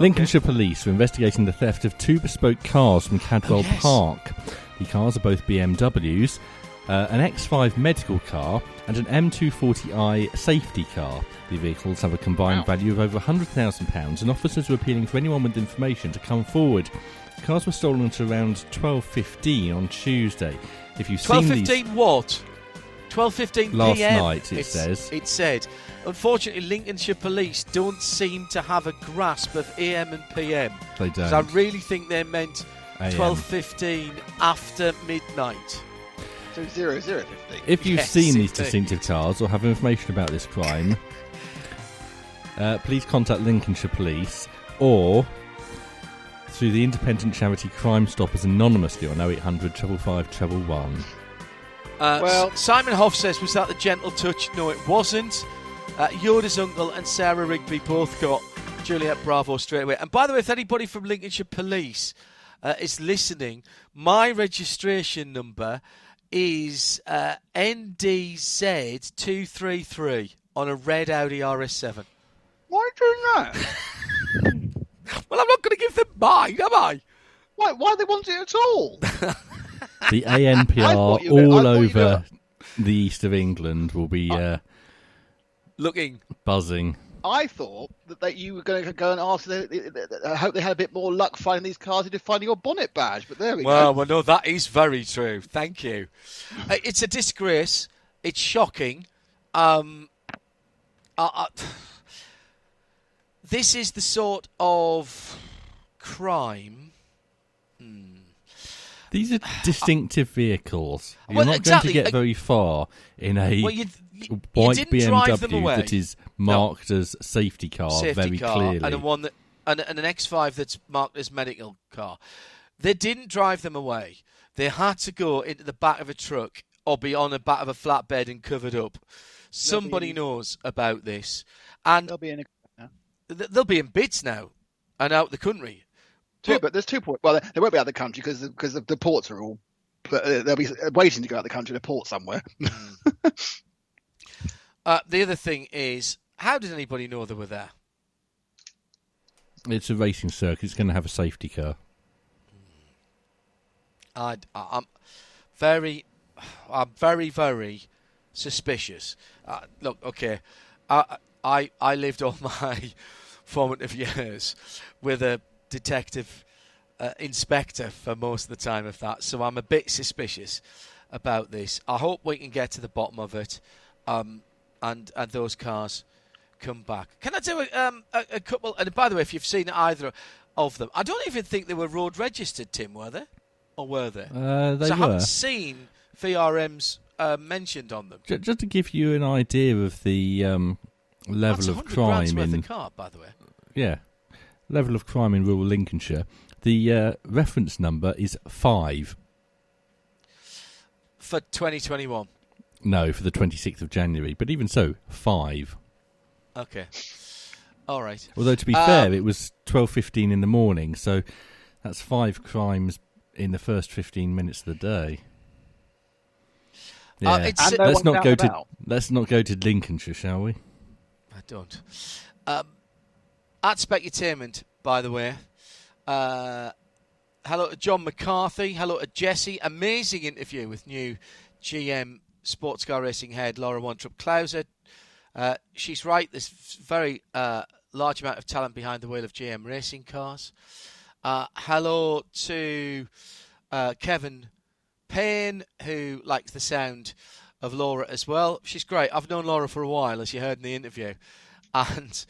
Lincolnshire Police are investigating the theft of two bespoke cars from Cadwell Park. The cars are both BMWs, an X5 medical car and an M240i safety car. The vehicles have a combined value of over £100,000, and officers are appealing for anyone with information to come forward. The cars were stolen at around 12:15 on Tuesday. If you've seen 12:15 what? 12:15 p.m. last night, it said. Unfortunately, Lincolnshire Police don't seem to have a grasp of AM and PM. They don't. I really think they meant 12:15 after midnight. So 00:15. If you've seen these distinctive cars or have information about this crime, please contact Lincolnshire Police or through the independent charity Crime Stoppers anonymously on 0800 555 111. Well, Simon Hoff says, was that the gentle touch? No, it wasn't. Yoda's uncle and Sarah Rigby both got Juliet Bravo straight away. And by the way, if anybody from Lincolnshire Police is listening, my registration number is NDZ233 on a red Audi RS7. Why do that? Well, I'm not going to give them mine, am I? Why they want it at all? The ANPR all over the east of England will be looking buzzing. I thought that you were going to go and ask them. I hope they had a bit more luck finding these cars than finding your bonnet badge. But there we go. Well, no, that is very true. Thank you. It's a disgrace. It's shocking. This is the sort of crime. These are distinctive vehicles. You're not going to get very far in a white BMW that is marked as safety car clearly. And an MX-5 that's marked as medical car. They didn't drive them away. They had to go into the back of a truck or be on the back of a flatbed and covered up. Somebody knows about this. And they'll be in bits now and out the country. But there's 2 points. Well, they won't be out of the country because the ports are all. They'll be waiting to go out of the country to port somewhere. The other thing is, how did anybody know they were there? It's a racing circuit. It's going to have a safety car. I'm very, very suspicious. Look, okay, I lived all my formative years with a detective inspector for most of the time of that, so I'm a bit suspicious about this. I hope we can get to the bottom of it, and those cars come back. Can I do a couple? And by the way, if you've seen either of them, I don't even think they were road registered, Tim, were they? Or were they? They were. I haven't seen VRMs mentioned on them. Just to give you an idea of the level of crime. That's 100 grand's worth of car, by the way. Yeah. Level of crime in rural Lincolnshire. The reference number is 5. For 2021? No, for the 26th of January. But even so, 5. Okay. All right. Although, to be fair, it was 12:15 in the morning, so that's 5 crimes in the first 15 minutes of the day. Yeah. Let's not go to Lincolnshire, shall we? I don't. At Specutainment, by the way, hello to John McCarthy, hello to Jesse. Amazing interview with new GM sports car racing head Laura Wontrop Klauser. She's right, there's very large amount of talent behind the wheel of GM racing cars. Hello to Kevin Payne, who likes the sound of Laura as well. She's great. I've known Laura for a while, as you heard in the interview. And...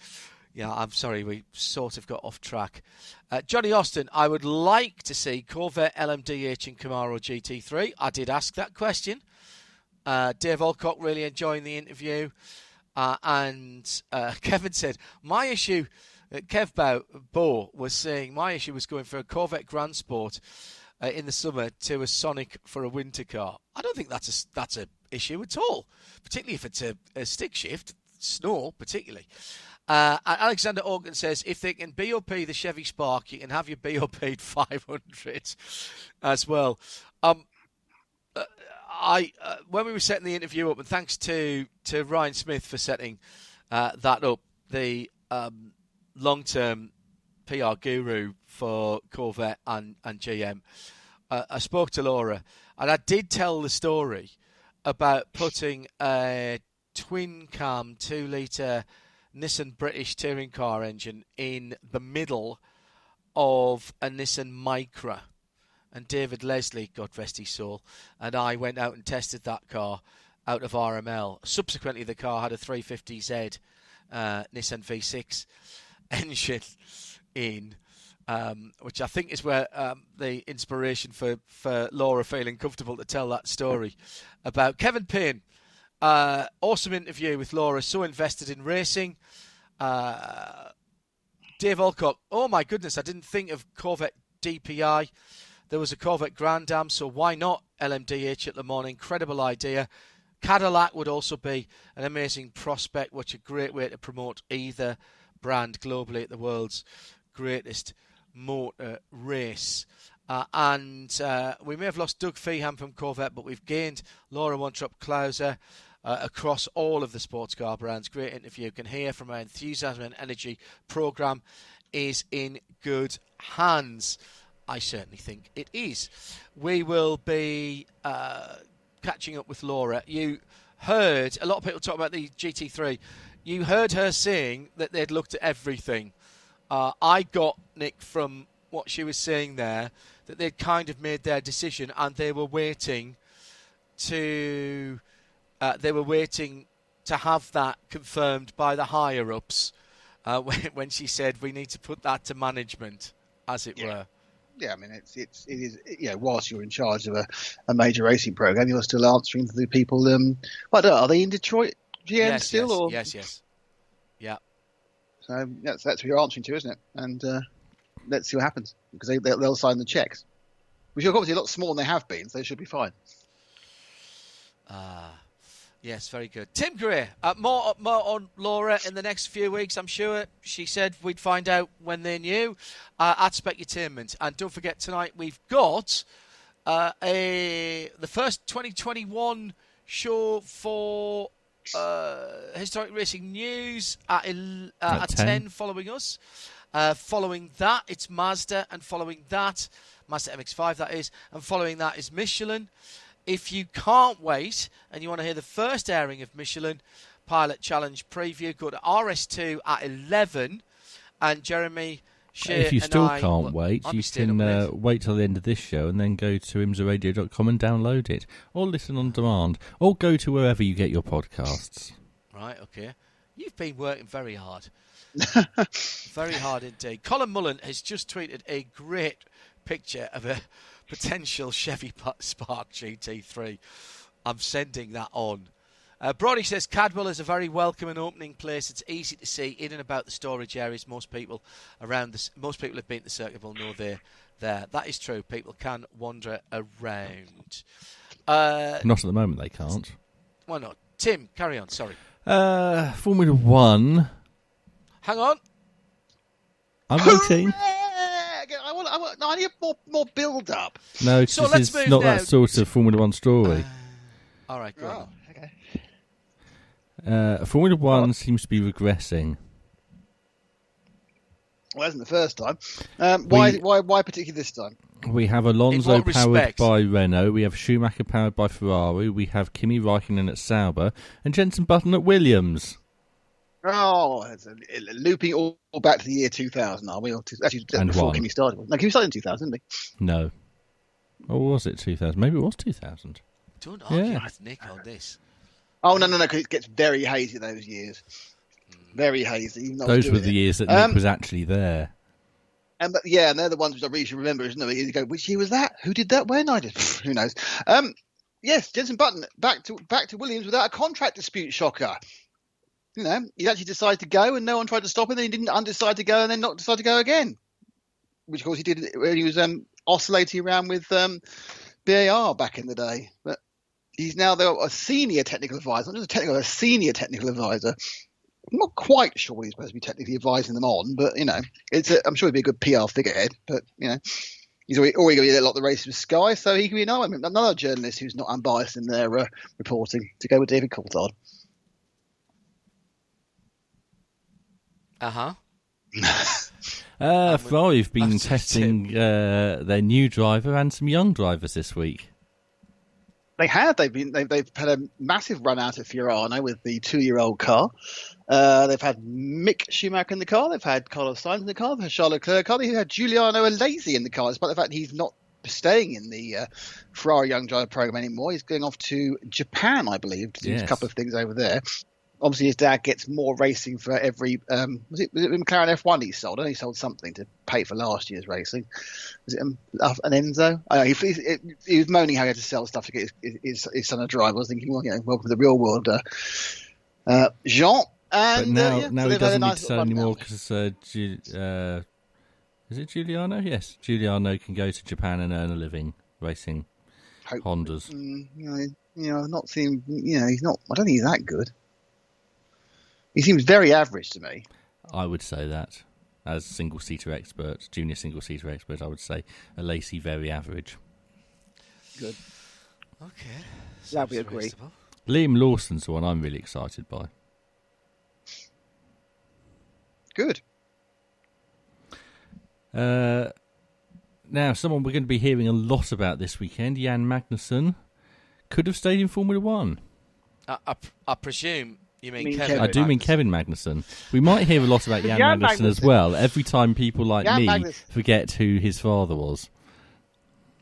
yeah, I'm sorry, we sort of got off track. Johnny Austin, I would like to see Corvette LMDH and Camaro GT3. I did ask that question. Dave Alcock really enjoying the interview. And Kevin said, my issue, Kev Bow was saying, my issue was going for a Corvette Grand Sport in the summer to a Sonic for a winter car. I don't think that's a issue at all, particularly if it's a stick shift, snow particularly. And Alexander Organ says, if they can BOP the Chevy Spark, you can have your BOP'd 500 as well. I when we were setting the interview up, and thanks to Ryan Smith for setting that up, the long-term PR guru for Corvette and GM, I spoke to Laura, and I did tell the story about putting a twin-cam 2-litre Nissan British touring car engine in the middle of a Nissan Micra, and David Leslie, God rest his soul, and I went out and tested that car out of RML. Subsequently, the car had a 350Z Nissan V6 engine in, which I think is where the inspiration for Laura feeling comfortable to tell that story about Kevin Payne. Awesome interview with Laura, so invested in racing. Dave Alcock, oh my goodness, I didn't think of Corvette DPI. There was a Corvette Grand Am, so why not LMDH at Le Mans? Incredible idea. Cadillac would also be an amazing prospect, which a great way to promote either brand globally at the world's greatest motor race. And we may have lost Doug Feeham from Corvette, but we've gained Laura Wontrop Klauser across all of the sports car brands. Great interview. You can hear from her enthusiasm and energy. Programme is in good hands. I certainly think it is. We will be catching up with Laura. You heard a lot of people talk about the GT3. You heard her saying that they'd looked at everything. I got, Nick, from what she was saying there, that they'd kind of made their decision and they were waiting to have that confirmed by the higher ups. When she said we need to put that to management, as it were. Yeah, I mean, it is. You know, whilst you're in charge of a major racing program, you're still answering to the people. I don't know, are they in Detroit GM still? Yes, or? Yes. Yeah. So that's who you're answering to, isn't it? And let's see what happens, because they'll sign the checks, which are obviously a lot smaller than they have been, so they should be fine. Yes, very good. Tim Greer, more on Laura in the next few weeks, I'm sure. She said we'd find out when they knew at Specutainment. And don't forget, tonight we've got the first 2021 show for Historic Racing News at 10 following us. Following that, it's Mazda, and following that, Mazda MX-5 that is, and following that is Michelin. If you can't wait and you want to hear the first airing of Michelin Pilot Challenge preview, go to RS2 at 11. And Jeremy Shea, if you still can't wait, you can wait till the end of this show and then go to imsaradio.com and download it, or listen on demand, or go to wherever you get your podcasts. Right, okay. You've been working very hard. Very hard indeed. Colin Mullen has just tweeted a great picture of a potential Chevy Spark GT3. I'm sending that on. Brody says Cadwell is a very welcome and opening place. It's easy to see in and about the storage areas. Most people have been to the circuit will know they're there. That is true. People can wander around. Not at the moment. They can't. Why not? Tim, carry on. Sorry. Formula One. Hang on. I'm waiting. I need more build-up. No, so this is not that sort of Formula One story. All right, go on. Okay. Formula One seems to be regressing. Well, that isn't the first time. Why particularly this time? We have Alonso powered by Renault. We have Schumacher powered by Ferrari. We have Kimi Räikkönen at Sauber. And Jenson Button at Williams. Oh, it's looping all back to the year 2000, are we? Actually, before Kimi started. No, Kimi started in 2000, didn't he? No. Or was it 2000? Maybe it was 2000. Don't argue with Nick on this. Oh, no, because it gets very hazy those years. Very hazy. Those were the years that Nick was actually there. And they're the ones which I really should remember, isn't it? You go, which year was that? Who did that? When? I did. Who knows? Yes, Jenson Button, back to Williams without a contract dispute, shocker. You know, he actually decided to go and no one tried to stop him. Then he didn't undecide to go and then not decide to go again, which, of course, he did when he was oscillating around with BAR back in the day. But he's now, though, a senior technical advisor, not just a senior technical advisor. I'm not quite sure what he's supposed to be technically advising them on, but, you know, I'm sure he'd be a good PR figurehead. But, you know, he's already going to be a lot of the race with Sky, so he can be another journalist who's not unbiased in their reporting to go with David Coulthard. Ferrari have been testing their new driver and some young drivers this week. They have. They've had a massive run out at Fiorano with the 2-year-old car. They've had Mick Schumacher in the car. They've had Carlos Sainz in the car. They've had Charles Leclerc in the car. They've had Giuliano Alesi in the car, despite the fact he's not staying in the Ferrari Young Driver program anymore. He's going off to Japan, I believe, to do a couple of things over there. Obviously, his dad gets more racing for every was it McLaren F1 he sold? I know he sold something to pay for last year's racing. Was it an Enzo? I know, he was moaning how he had to sell stuff to get his son a driver. I was thinking, well, you know, welcome to the real world, Jean. And, but now he doesn't need to sell anymore because is it Giuliano? Yes, Giuliano can go to Japan and earn a living racing Hondas. I've not seen. He's not. I don't think he's that good. He seems very average to me. I would say that. As single-seater expert, junior single-seater expert, I would say a Lacey very average. Good. Okay. That we agree. Liam Lawson's the one I'm really excited by. Good. Now, someone we're going to be hearing a lot about this weekend, Jan Magnussen, could have stayed in Formula One. I presume... You mean Kevin? I do mean Kevin Magnussen. We might hear a lot about Jan Magnussen as well, every time people like forget who his father was.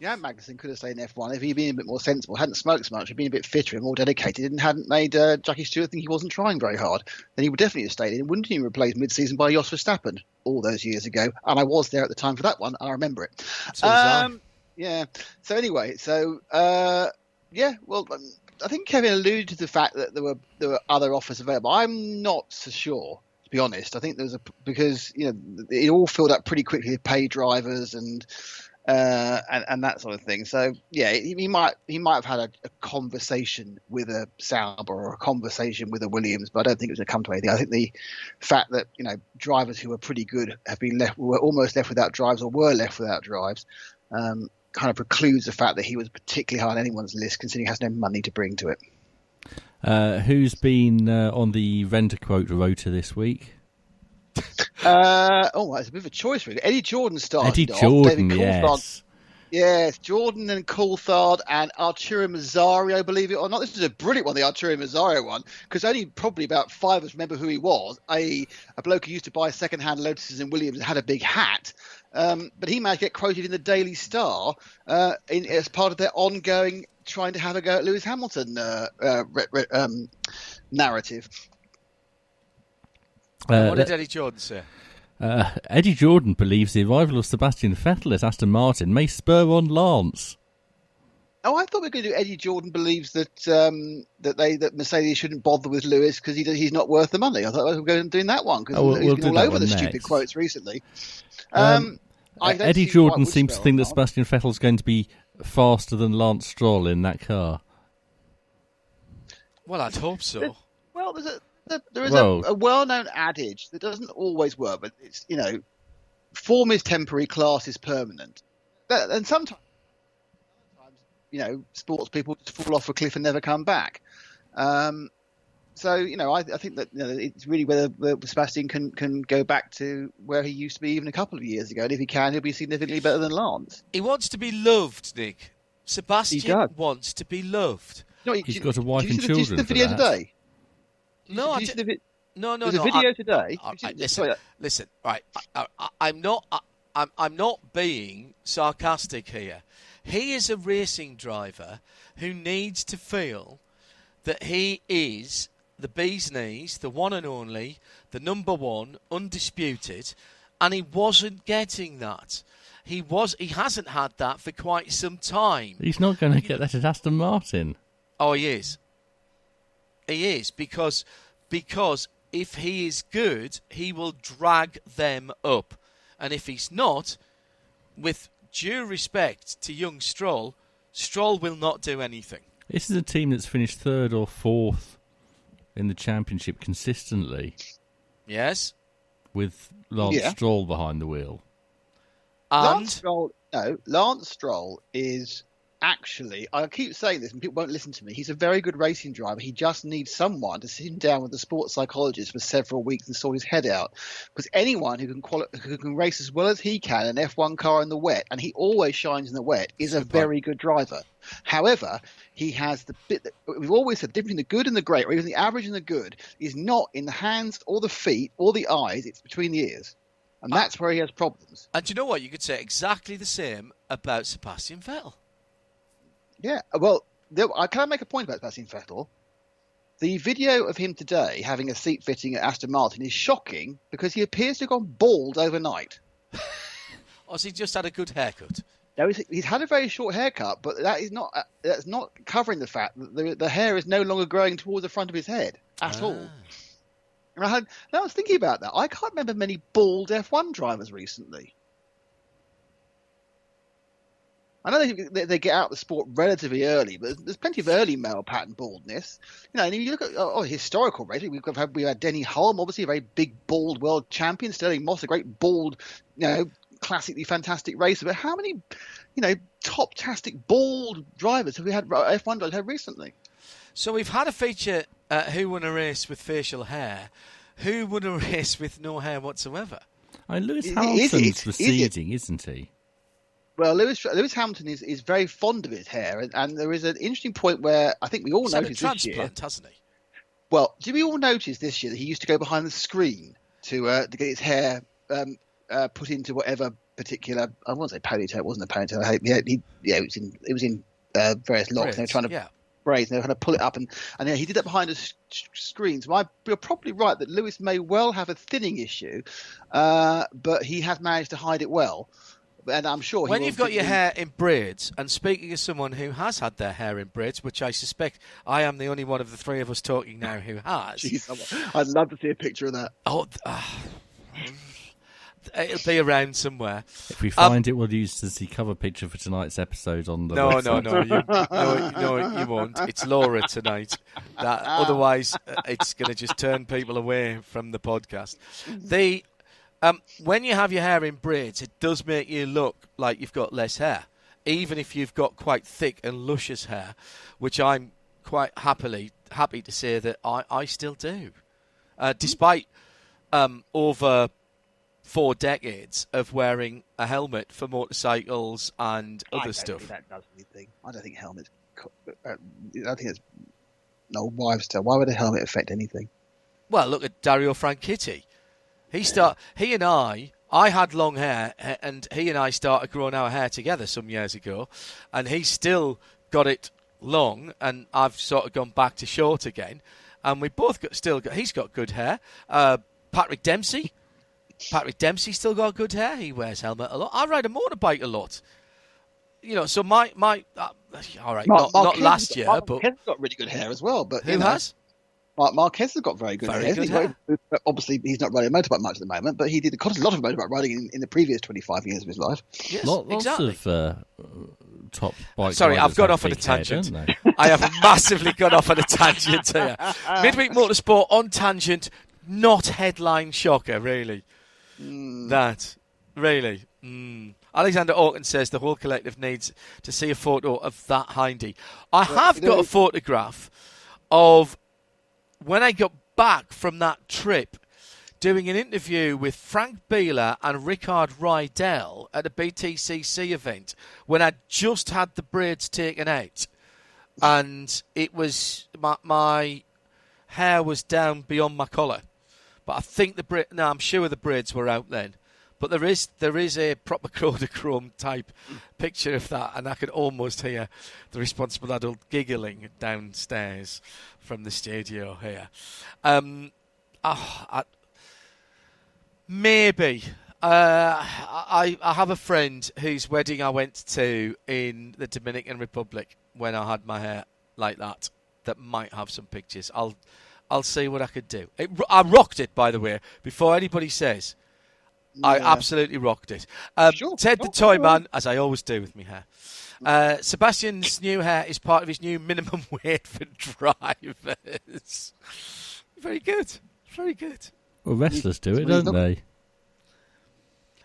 Jan Magnussen could have stayed in F1 if he'd been a bit more sensible, hadn't smoked so much, had been a bit fitter and more dedicated, and hadn't made Jackie Stewart think he wasn't trying very hard. Then he would definitely have stayed in. Wouldn't he replaced mid-season by Jos Verstappen all those years ago? And I was there at the time for that one. I remember it. So yeah. So anyway, I think Kevin alluded to the fact that there were other offers available. I'm not so sure, to be honest. I think there was because it all filled up pretty quickly with pay drivers and that sort of thing. So yeah, he might have had a conversation with a Sauber or a conversation with a Williams, but I don't think it was going to come to anything. I think the fact that drivers who were pretty good were left without drives. Kind of precludes the fact that he was particularly high on anyone's list, considering he has no money to bring to it. Who's been on the rent-a-quote rota this week? It's a bit of a choice, really. Eddie Jordan started Jordan, David Coulthard. Yes, Jordan and Coulthard and Arturo Mazzario, believe it or not. This is a brilliant one, the Arturo Mazzario one, because only probably about five of us remember who he was, a bloke who used to buy second-hand Lotuses and Williams and had a big hat. But he managed to get quoted in the Daily Star as part of their ongoing trying to have a go at Lewis Hamilton narrative. What did Eddie Jordan say? Eddie Jordan believes the arrival of Sebastian Vettel at Aston Martin may spur on Lance. Oh, I thought we were going to do Eddie Jordan believes that Mercedes shouldn't bother with Lewis because he's not worth the money. I thought we were going to do that one because he's been all over the stupid quotes recently. Eddie Jordan seems to think that Sebastian Vettel's going to be faster than Lance Stroll in that car. Well, I'd hope so. Well, there is a well-known adage that doesn't always work, but it's form is temporary, class is permanent, and sometimes. Sports people just fall off a cliff and never come back. I think that it's really whether Sebastian can go back to where he used to be even a couple of years ago. And if he can, he'll be significantly better than Lance. He wants to be loved, Nick. Sebastian wants to be loved. No, he's got a wife and children. Did you see the video today? No. There's a video today. Listen, right. I'm not being sarcastic here. He is a racing driver who needs to feel that he is the bee's knees, the one and only, the number one, undisputed, and he wasn't getting that. He hasn't had that for quite some time. He's not going to get that at Aston Martin. Oh, he is. He is, because if he is good, he will drag them up. And if he's not, with due respect to young Stroll, Stroll will not do anything. This is a team that's finished third or fourth in the championship consistently. Yes. With Lance Stroll behind the wheel. Lance Stroll is actually, I keep saying this and people won't listen to me, he's a very good racing driver. He just needs someone to sit him down with a sports psychologist for several weeks and sort his head out. Because anyone who can race as well as he can an F1 car in the wet, and he always shines in the wet, is a very good driver. However, he has the bit that we've always said, the difference between the good and the great, or even the average and the good, is not in the hands or the feet or the eyes, it's between the ears. And that's where he has problems. And do you know what? You could say exactly the same about Sebastian Vettel. Yeah, well, can I make a point about Sebastian Vettel? The video of him today having a seat fitting at Aston Martin is shocking because he appears to have gone bald overnight. Or has he just had a good haircut? No, he's had a very short haircut, but that is not that's not covering the fact that the hair is no longer growing towards the front of his head at all. And I was thinking about that. I can't remember many bald F1 drivers recently. I know they get out of the sport relatively early, but there's plenty of early male pattern baldness. You know, and if you look at historical racing, we've had Denny Hulme, obviously a very big bald world champion. Sterling Moss, a great bald, classically fantastic racer. But how many, top-tastic bald drivers have we had F1 drivers had recently? So we've had a feature who won a race with facial hair, who won a race with no hair whatsoever. I mean, Lewis Hamilton's receding, isn't he? Well, Lewis Hamilton is very fond of his hair, and there is an interesting point where I think we all noticed this year. He's had a transplant, hasn't he? Well, did we all notice this year that he used to go behind the screen to get his hair put into whatever particular? I won't say ponytail. It wasn't a ponytail. It was in various locks. They were trying to braids, and they were trying to pull it up, and he did that behind a screen. So you're probably right that Lewis may well have a thinning issue, but he has managed to hide it well. And I'm sure when you've got your hair in braids, and speaking as someone who has had their hair in braids, which I suspect I am the only one of the three of us talking now who has. Jeez, I'd love to see a picture of that. Oh, it'll be around somewhere. If we find it, we'll use as the cover picture for tonight's episode on the website. No, you won't. It's Laura tonight. Otherwise, it's going to just turn people away from the podcast. When you have your hair in braids, it does make you look like you've got less hair, even if you've got quite thick and luscious hair, which I'm quite happy to say that I still do, despite over 4 decades of wearing a helmet for motorcycles and other stuff. I don't think that does anything. I don't think helmets. I think it's an old wives' tale. Why would a helmet affect anything? Well, look at Dario Franchitti. I had long hair, and he and I started growing our hair together some years ago, and he still got it long, and I've sort of gone back to short again, and we both he's got good hair. Patrick Dempsey still got good hair. He wears helmet a lot. I ride a motorbike a lot. So Marquez got really good hair as well, but who has? Marquez has got very good hair. Obviously, he's not riding a motorbike much at the moment, but he did quite a lot of motorbike riding in the previous 25 years of his life. Yes, exactly. Lots of top bike. Sorry, I've gone off on a tangent. I have massively gone off on a tangent here. Midweek Motorsport on tangent, not headline shocker, really. Alexander Orkin says the whole collective needs to see a photo of that Hindy. I have got a photograph of... when I got back from that trip, doing an interview with Frank Bieler and Ricard Rydell at a BTCC event, when I just had the braids taken out, and it was my hair was down beyond my collar, but I think I'm sure the braids were out then. But there is a proper Kodachrome type picture of that, and I could almost hear the responsible adult giggling downstairs from the studio here. I have a friend whose wedding I went to in the Dominican Republic when I had my hair like that. That might have some pictures. I'll see what I could do. I rocked it, by the way. Before anybody says. Yeah. I absolutely rocked it. Ted the Toy Man, as I always do with my hair. Sebastian's new hair is part of his new minimum weight for drivers. Very good. Very good. Well, wrestlers do it, don't they?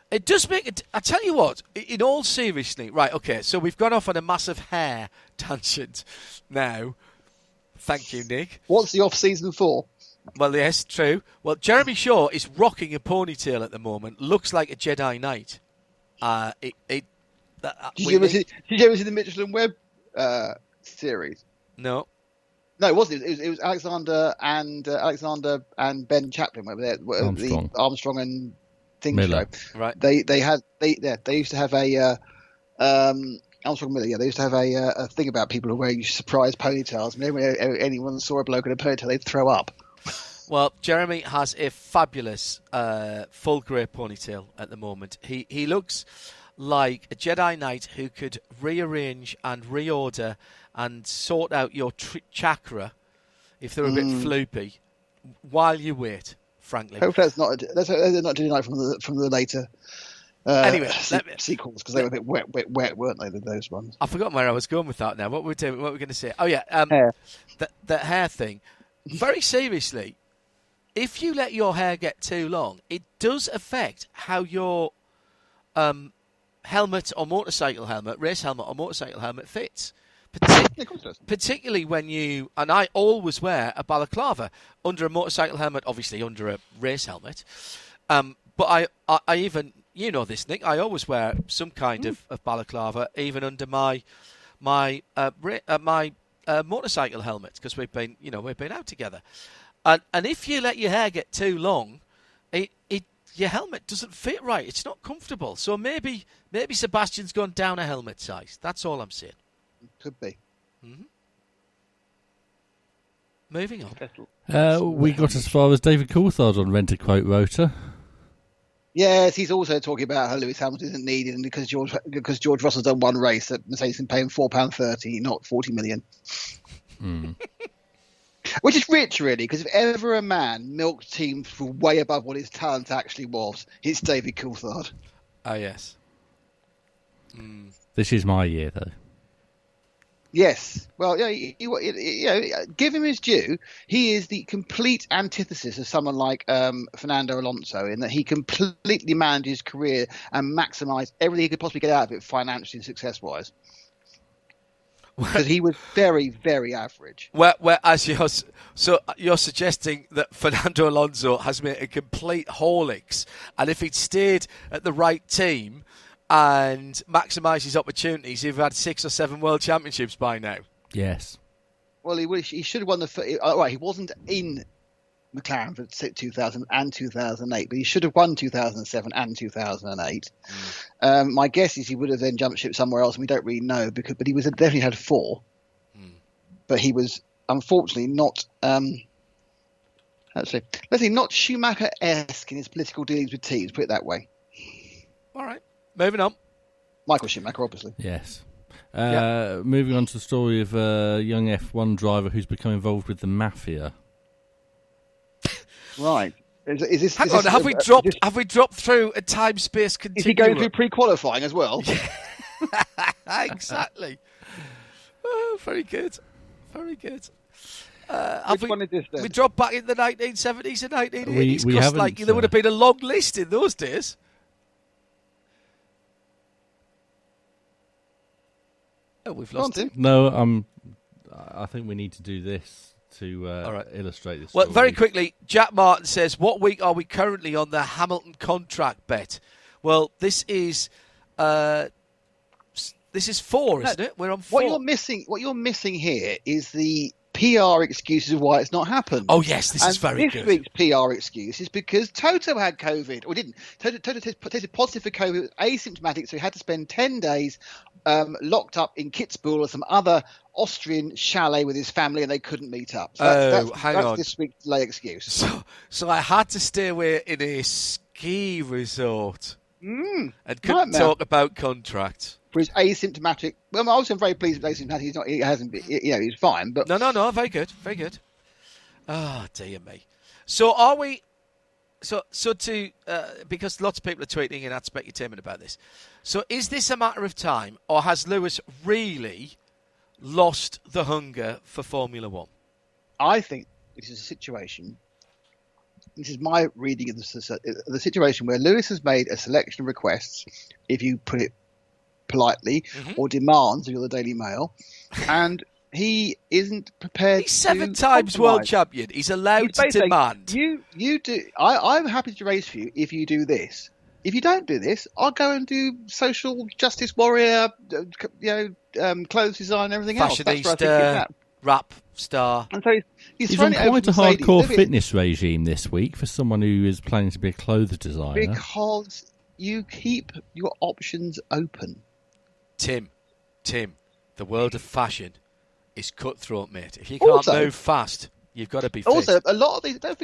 It does make it... I tell you what, in all seriousness... Right, okay, so we've gone off on a massive hair tangent now. Thank you, Nick. What's the off-season for? Well, yes, true. Well, Jeremy Shaw is rocking a ponytail at the moment. Looks like a Jedi Knight. Did you ever see the Michelin Web series? No. No, it wasn't. It was Alexander and Ben Chaplin. Armstrong and think Miller. So. Right. They used to have a Armstrong Miller. Yeah, they used to have a thing about people who wear surprise ponytails. I mean, whenever anyone saw a bloke in a ponytail, they'd throw up. Well, Jeremy has a fabulous full grey ponytail at the moment. He looks like a Jedi Knight who could rearrange and reorder and sort out your chakra if they're a bit floopy while you wait, frankly. Hopefully that's not tonight from the later sequels, because they were a bit wet, weren't they, those ones? I've forgotten where I was going with that now. What were we going to say? Oh, yeah, hair. The hair thing. Very seriously, if you let your hair get too long, it does affect how your race helmet or motorcycle helmet fits. Particularly when you, and I always wear a balaclava under a motorcycle helmet, obviously under a race helmet. But I even, you know this, Nick, I always wear some kind of balaclava even under my motorcycle helmet, because we've been out together. And if you let your hair get too long, your helmet doesn't fit right. It's not comfortable. So maybe Sebastian's gone down a helmet size. That's all I'm saying. Could be. Mm-hmm. Moving on. We got as far as David Coulthard on Rent a Quote Rotor. Yes, he's also talking about how Lewis Hamilton isn't needed, and because George Russell's done one race, that Mercedes can pay him £4.30, not $40 million. Mm. Which is rich, really, because if ever a man milked teams for way above what his talent actually was, it's David Coulthard. Oh, yes. Mm. This is my year, though. Yes. Well, you know, give him his due. He is the complete antithesis of someone like Fernando Alonso, in that he completely managed his career and maximised everything he could possibly get out of it financially and success-wise. Because he was very, very average. You're suggesting that Fernando Alonso has made a complete Horlicks, and if he'd stayed at the right team and maximised his opportunities, he'd had 6 or 7 world championships by now. Yes. Well, he should have won the... He wasn't in McLaren for 2000 and 2008, but he should have won 2007 and 2008. Mm. My guess is he would have then jumped ship somewhere else, and we don't really know, but he was definitely had 4. Mm. But he was unfortunately not not Schumacher-esque in his political dealings with teams, put it that way. All right, moving on. Michael Schumacher, obviously. Yes. Moving on to the story of a young F1 driver who's become involved with the mafia. Right. Have we dropped through a time-space continuum? Is he going through pre-qualifying as well? Exactly. Oh, very good. Very good. Which one is this then? We dropped back in the 1970s and 1980s. There would have been a long list in those days. Oh, we've lost him. No, I think we need to do this to illustrate this story. Well, very quickly, Jack Martin says, what week are we currently on the Hamilton contract bet? Well, this is 4, isn't it? We're on 4. What you're missing here is the PR excuses of why it's not happened. Oh, yes, this is very good. This week's PR excuse is because Toto had COVID, or didn't. Toto tested positive for COVID, it was asymptomatic, so he had to spend 10 days locked up in Kitzbühel or some other Austrian chalet with his family, and they couldn't meet up. So that's this week's lay excuse. So I had to stay away in a ski resort and couldn't talk about contracts. For his asymptomatic. Well, I'm also very pleased with asymptomatic. He's not. He hasn't been. You know, he's fine. But no. Very good. Very good. Oh, dear me. So are we? So because lots of people are tweeting and at Specutainment about this. So is this a matter of time, or has Lewis really lost the hunger for Formula One? I think this is a situation. This is my reading of the situation where Lewis has made a selection of requests. If you put it politely, or demands if you're the Daily Mail, and he isn't prepared. He's 7 times world champion. He's allowed to demand. You do. I'm happy to race for you if you do this. If you don't do this, I'll go and do social justice warrior, clothes design and everything else. That's where I think rap star. And so he's on quite a hardcore fitness regime this week for someone who is planning to be a clothes designer. Because you keep your options open. Tim, the world of fashion is cutthroat, mate. If you can't move fast, you've got to be fit. Also, a lot of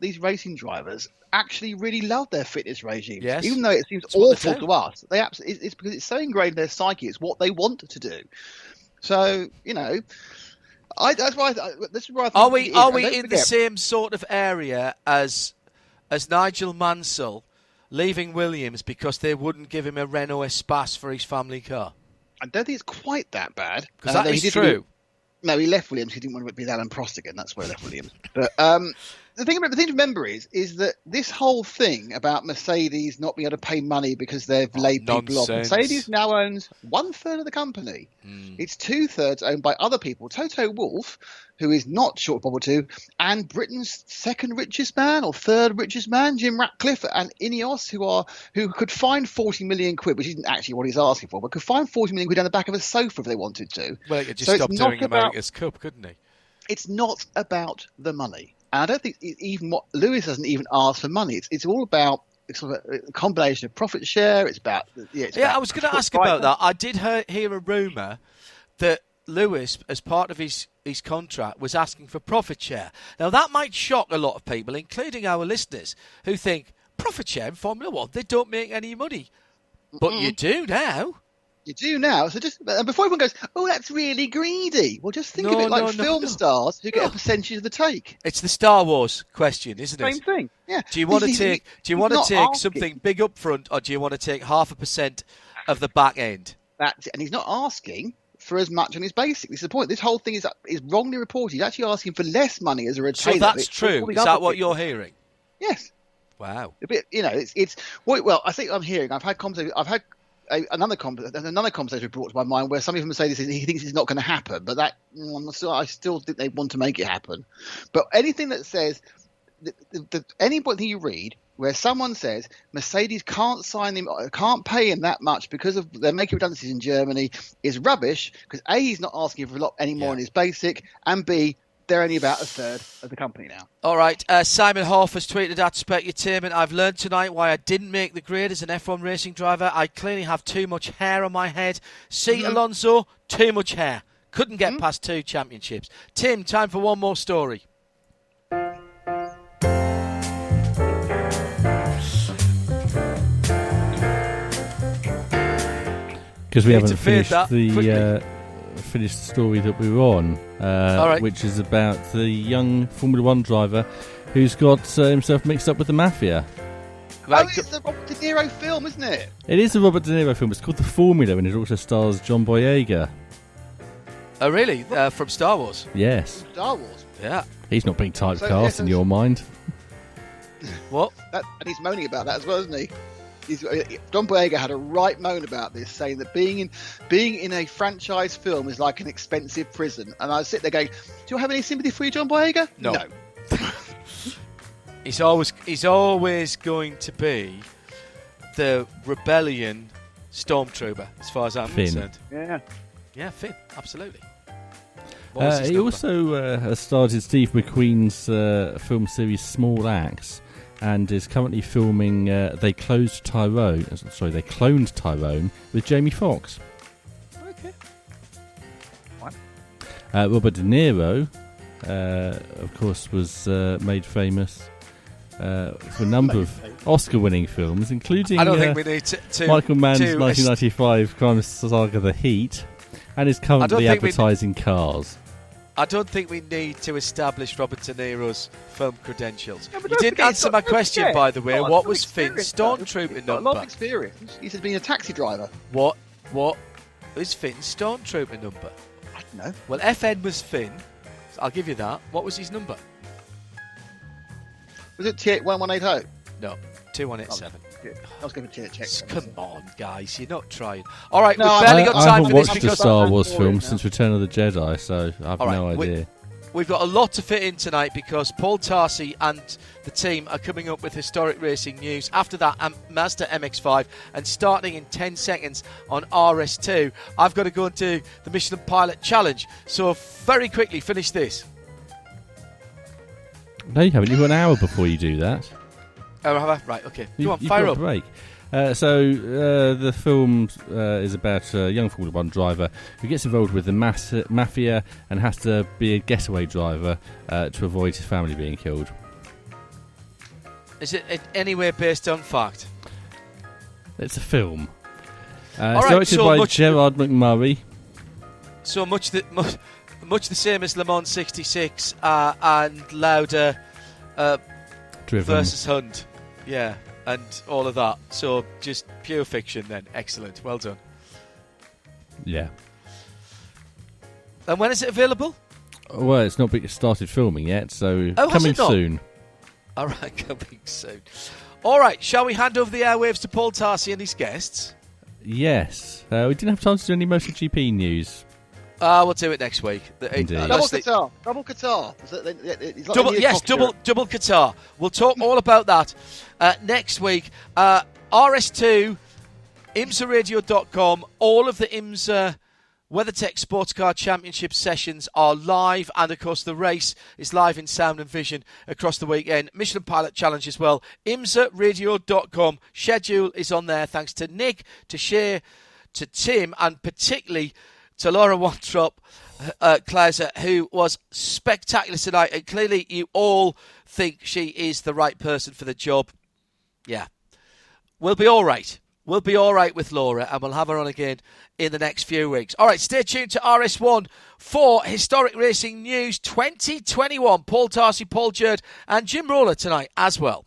these racing drivers actually really love their fitness regime. Yes. Even though it seems awful to us, they absolutely, it's because it's so ingrained in their psyche. It's what they want to do. So, you know, that's why I think Are we in the same sort of area as Nigel Mansell leaving Williams because they wouldn't give him a Renault Espace for his family car? I don't think it's quite that bad. Because that is true. No, he left Williams. He didn't want to be with Alan Prost again. That's why he left Williams. But the thing to remember is that this whole thing about Mercedes not being able to pay money because they've laid people off. Mercedes now owns 1/3 of the company. Mm. It's 2/3 owned by other people. Toto Wolff, who is not short of Bobble 2, and Britain's second richest man or third richest man, Jim Ratcliffe, and Ineos, who could find 40 million quid, which isn't actually what he's asking for, but could find 40 million quid down the back of a sofa if they wanted to. Well, he could just stop doing America's Cup, couldn't he? It's not about the money. And I don't think even what Lewis doesn't even ask for money. It's all about sort of a combination of profit share. It's about I was going to ask about that. I did hear a rumor that Lewis, as part of his contract, was asking for profit share. Now that might shock a lot of people, including our listeners, who think profit share in Formula One, they don't make any money, but you do now. You do now. So just before everyone goes, oh, that's really greedy. Well, just think of it like film stars who get a percentage of the take. It's the Star Wars question, isn't it? Same thing. Yeah. Do you want to take? Do you want to take something big up front, or do you want to take 0.5% of the back end? That's it. And he's not asking for as much on his basic. This is the point. This whole thing is wrongly reported. He's actually asking for less money as a retainer. So that's true. Is that what you're hearing? Yes. Wow. A bit. You know, it's well. I think I'm hearing. I've had conversations. I've had. Another conversation brought to my mind where somebody from Mercedes says he thinks it's not going to happen, but that I still think they want to make it happen. But anything that says anything you read where someone says Mercedes can't pay him that much because of they're making redundancies in Germany is rubbish, because A, he's not asking for a lot anymore in his basic, and B, they're only about 1/3 of the company now. All right. Simon Hoff has tweeted at Specutainment, I've learned tonight why I didn't make the grade as an F1 racing driver. I clearly have too much hair on my head. See, Alonso, too much hair. Couldn't get past 2 championships. Tim, time for one more story. Because we haven't finished the story that we were on, which is about the young Formula One driver who's got himself mixed up with the mafia. Right. Oh, it's the Robert De Niro film, isn't it? It is a Robert De Niro film. It's called The Formula, and it also stars John Boyega. Oh, really? From Star Wars? Yes. Star Wars? Yeah. He's not being typecast in your mind. What? And he's moaning about that as well, isn't he? John Boyega had a right moan about this, saying that being in a franchise film is like an expensive prison. And I sit there going, do you have any sympathy for you, John Boyega? No. He's always going to be the rebellion stormtrooper, as far as I'm concerned. Yeah. Yeah, Finn, absolutely. He also has starred in Steve McQueen's film series Small Axe, and is currently filming They Cloned Tyrone with Jamie Foxx. Okay. What? Robert De Niro, of course, was made famous for a number of Oscar-winning films, including I don't think we need to Michael Mann's 1995 crime saga The Heat, and is currently advertising Cars. I don't think we need to establish Robert De Niro's film credentials. Yeah, you didn't answer my question, by the way. What was Finn's stormtrooper number? A lot of experience. He's been a taxi driver. What is Finn's stormtrooper number? I don't know. Well, FN was Finn. So I'll give you that. What was his number? Was it T81180? No, 2187. I was going to check. Come on, guys, you're not trying. All right, we've barely got time for this. I haven't watched a Star Wars film since Return of the Jedi, so I have no idea. We've got a lot to fit in tonight because Paul Tarsi and the team are coming up with historic racing news. After that, Mazda MX-5, and starting in 10 seconds on RS2, I've got to go and do the Michelin Pilot Challenge. So very quickly, finish this. No, you haven't. You've got an hour before you do that. Oh, have I? Right, okay. Go on, fire up. Break. So the film is about a young Formula 1 driver who gets involved with the mafia and has to be a getaway driver to avoid his family being killed. Is it anywhere based on fact? It's a film. It's directed by Gerard McMurray. So much the same as Le Mans 66 and Lauda Driven versus Hunt. Yeah. And all of that. So just pure fiction then. Excellent. Well done. Yeah. And when is it available? Well, it's not started filming yet, so coming soon. All right, coming soon. All right, shall we hand over the airwaves to Paul Tarsi and his guests? Yes. We didn't have time to do any MotoGP news. We'll do it next week. Double Qatar. Double Qatar. We'll talk all about that next week. RS2, IMSARadio.com. All of the IMSA WeatherTech SportsCar Championship sessions are live, and of course the race is live in sound and vision across the weekend. Michelin Pilot Challenge as well. IMSARadio.com. Schedule is on there. Thanks to Nick, to Shea, to Tim, and particularly to Laura Wontrop Klauser, who was spectacular tonight, and clearly you all think she is the right person for the job. Yeah. We'll be all right. We'll be all right with Laura, and we'll have her on again in the next few weeks. All right, stay tuned to RS1 for Historic Racing News 2021. Paul Tarsi, Paul Jerd, and Jim Roller tonight as well.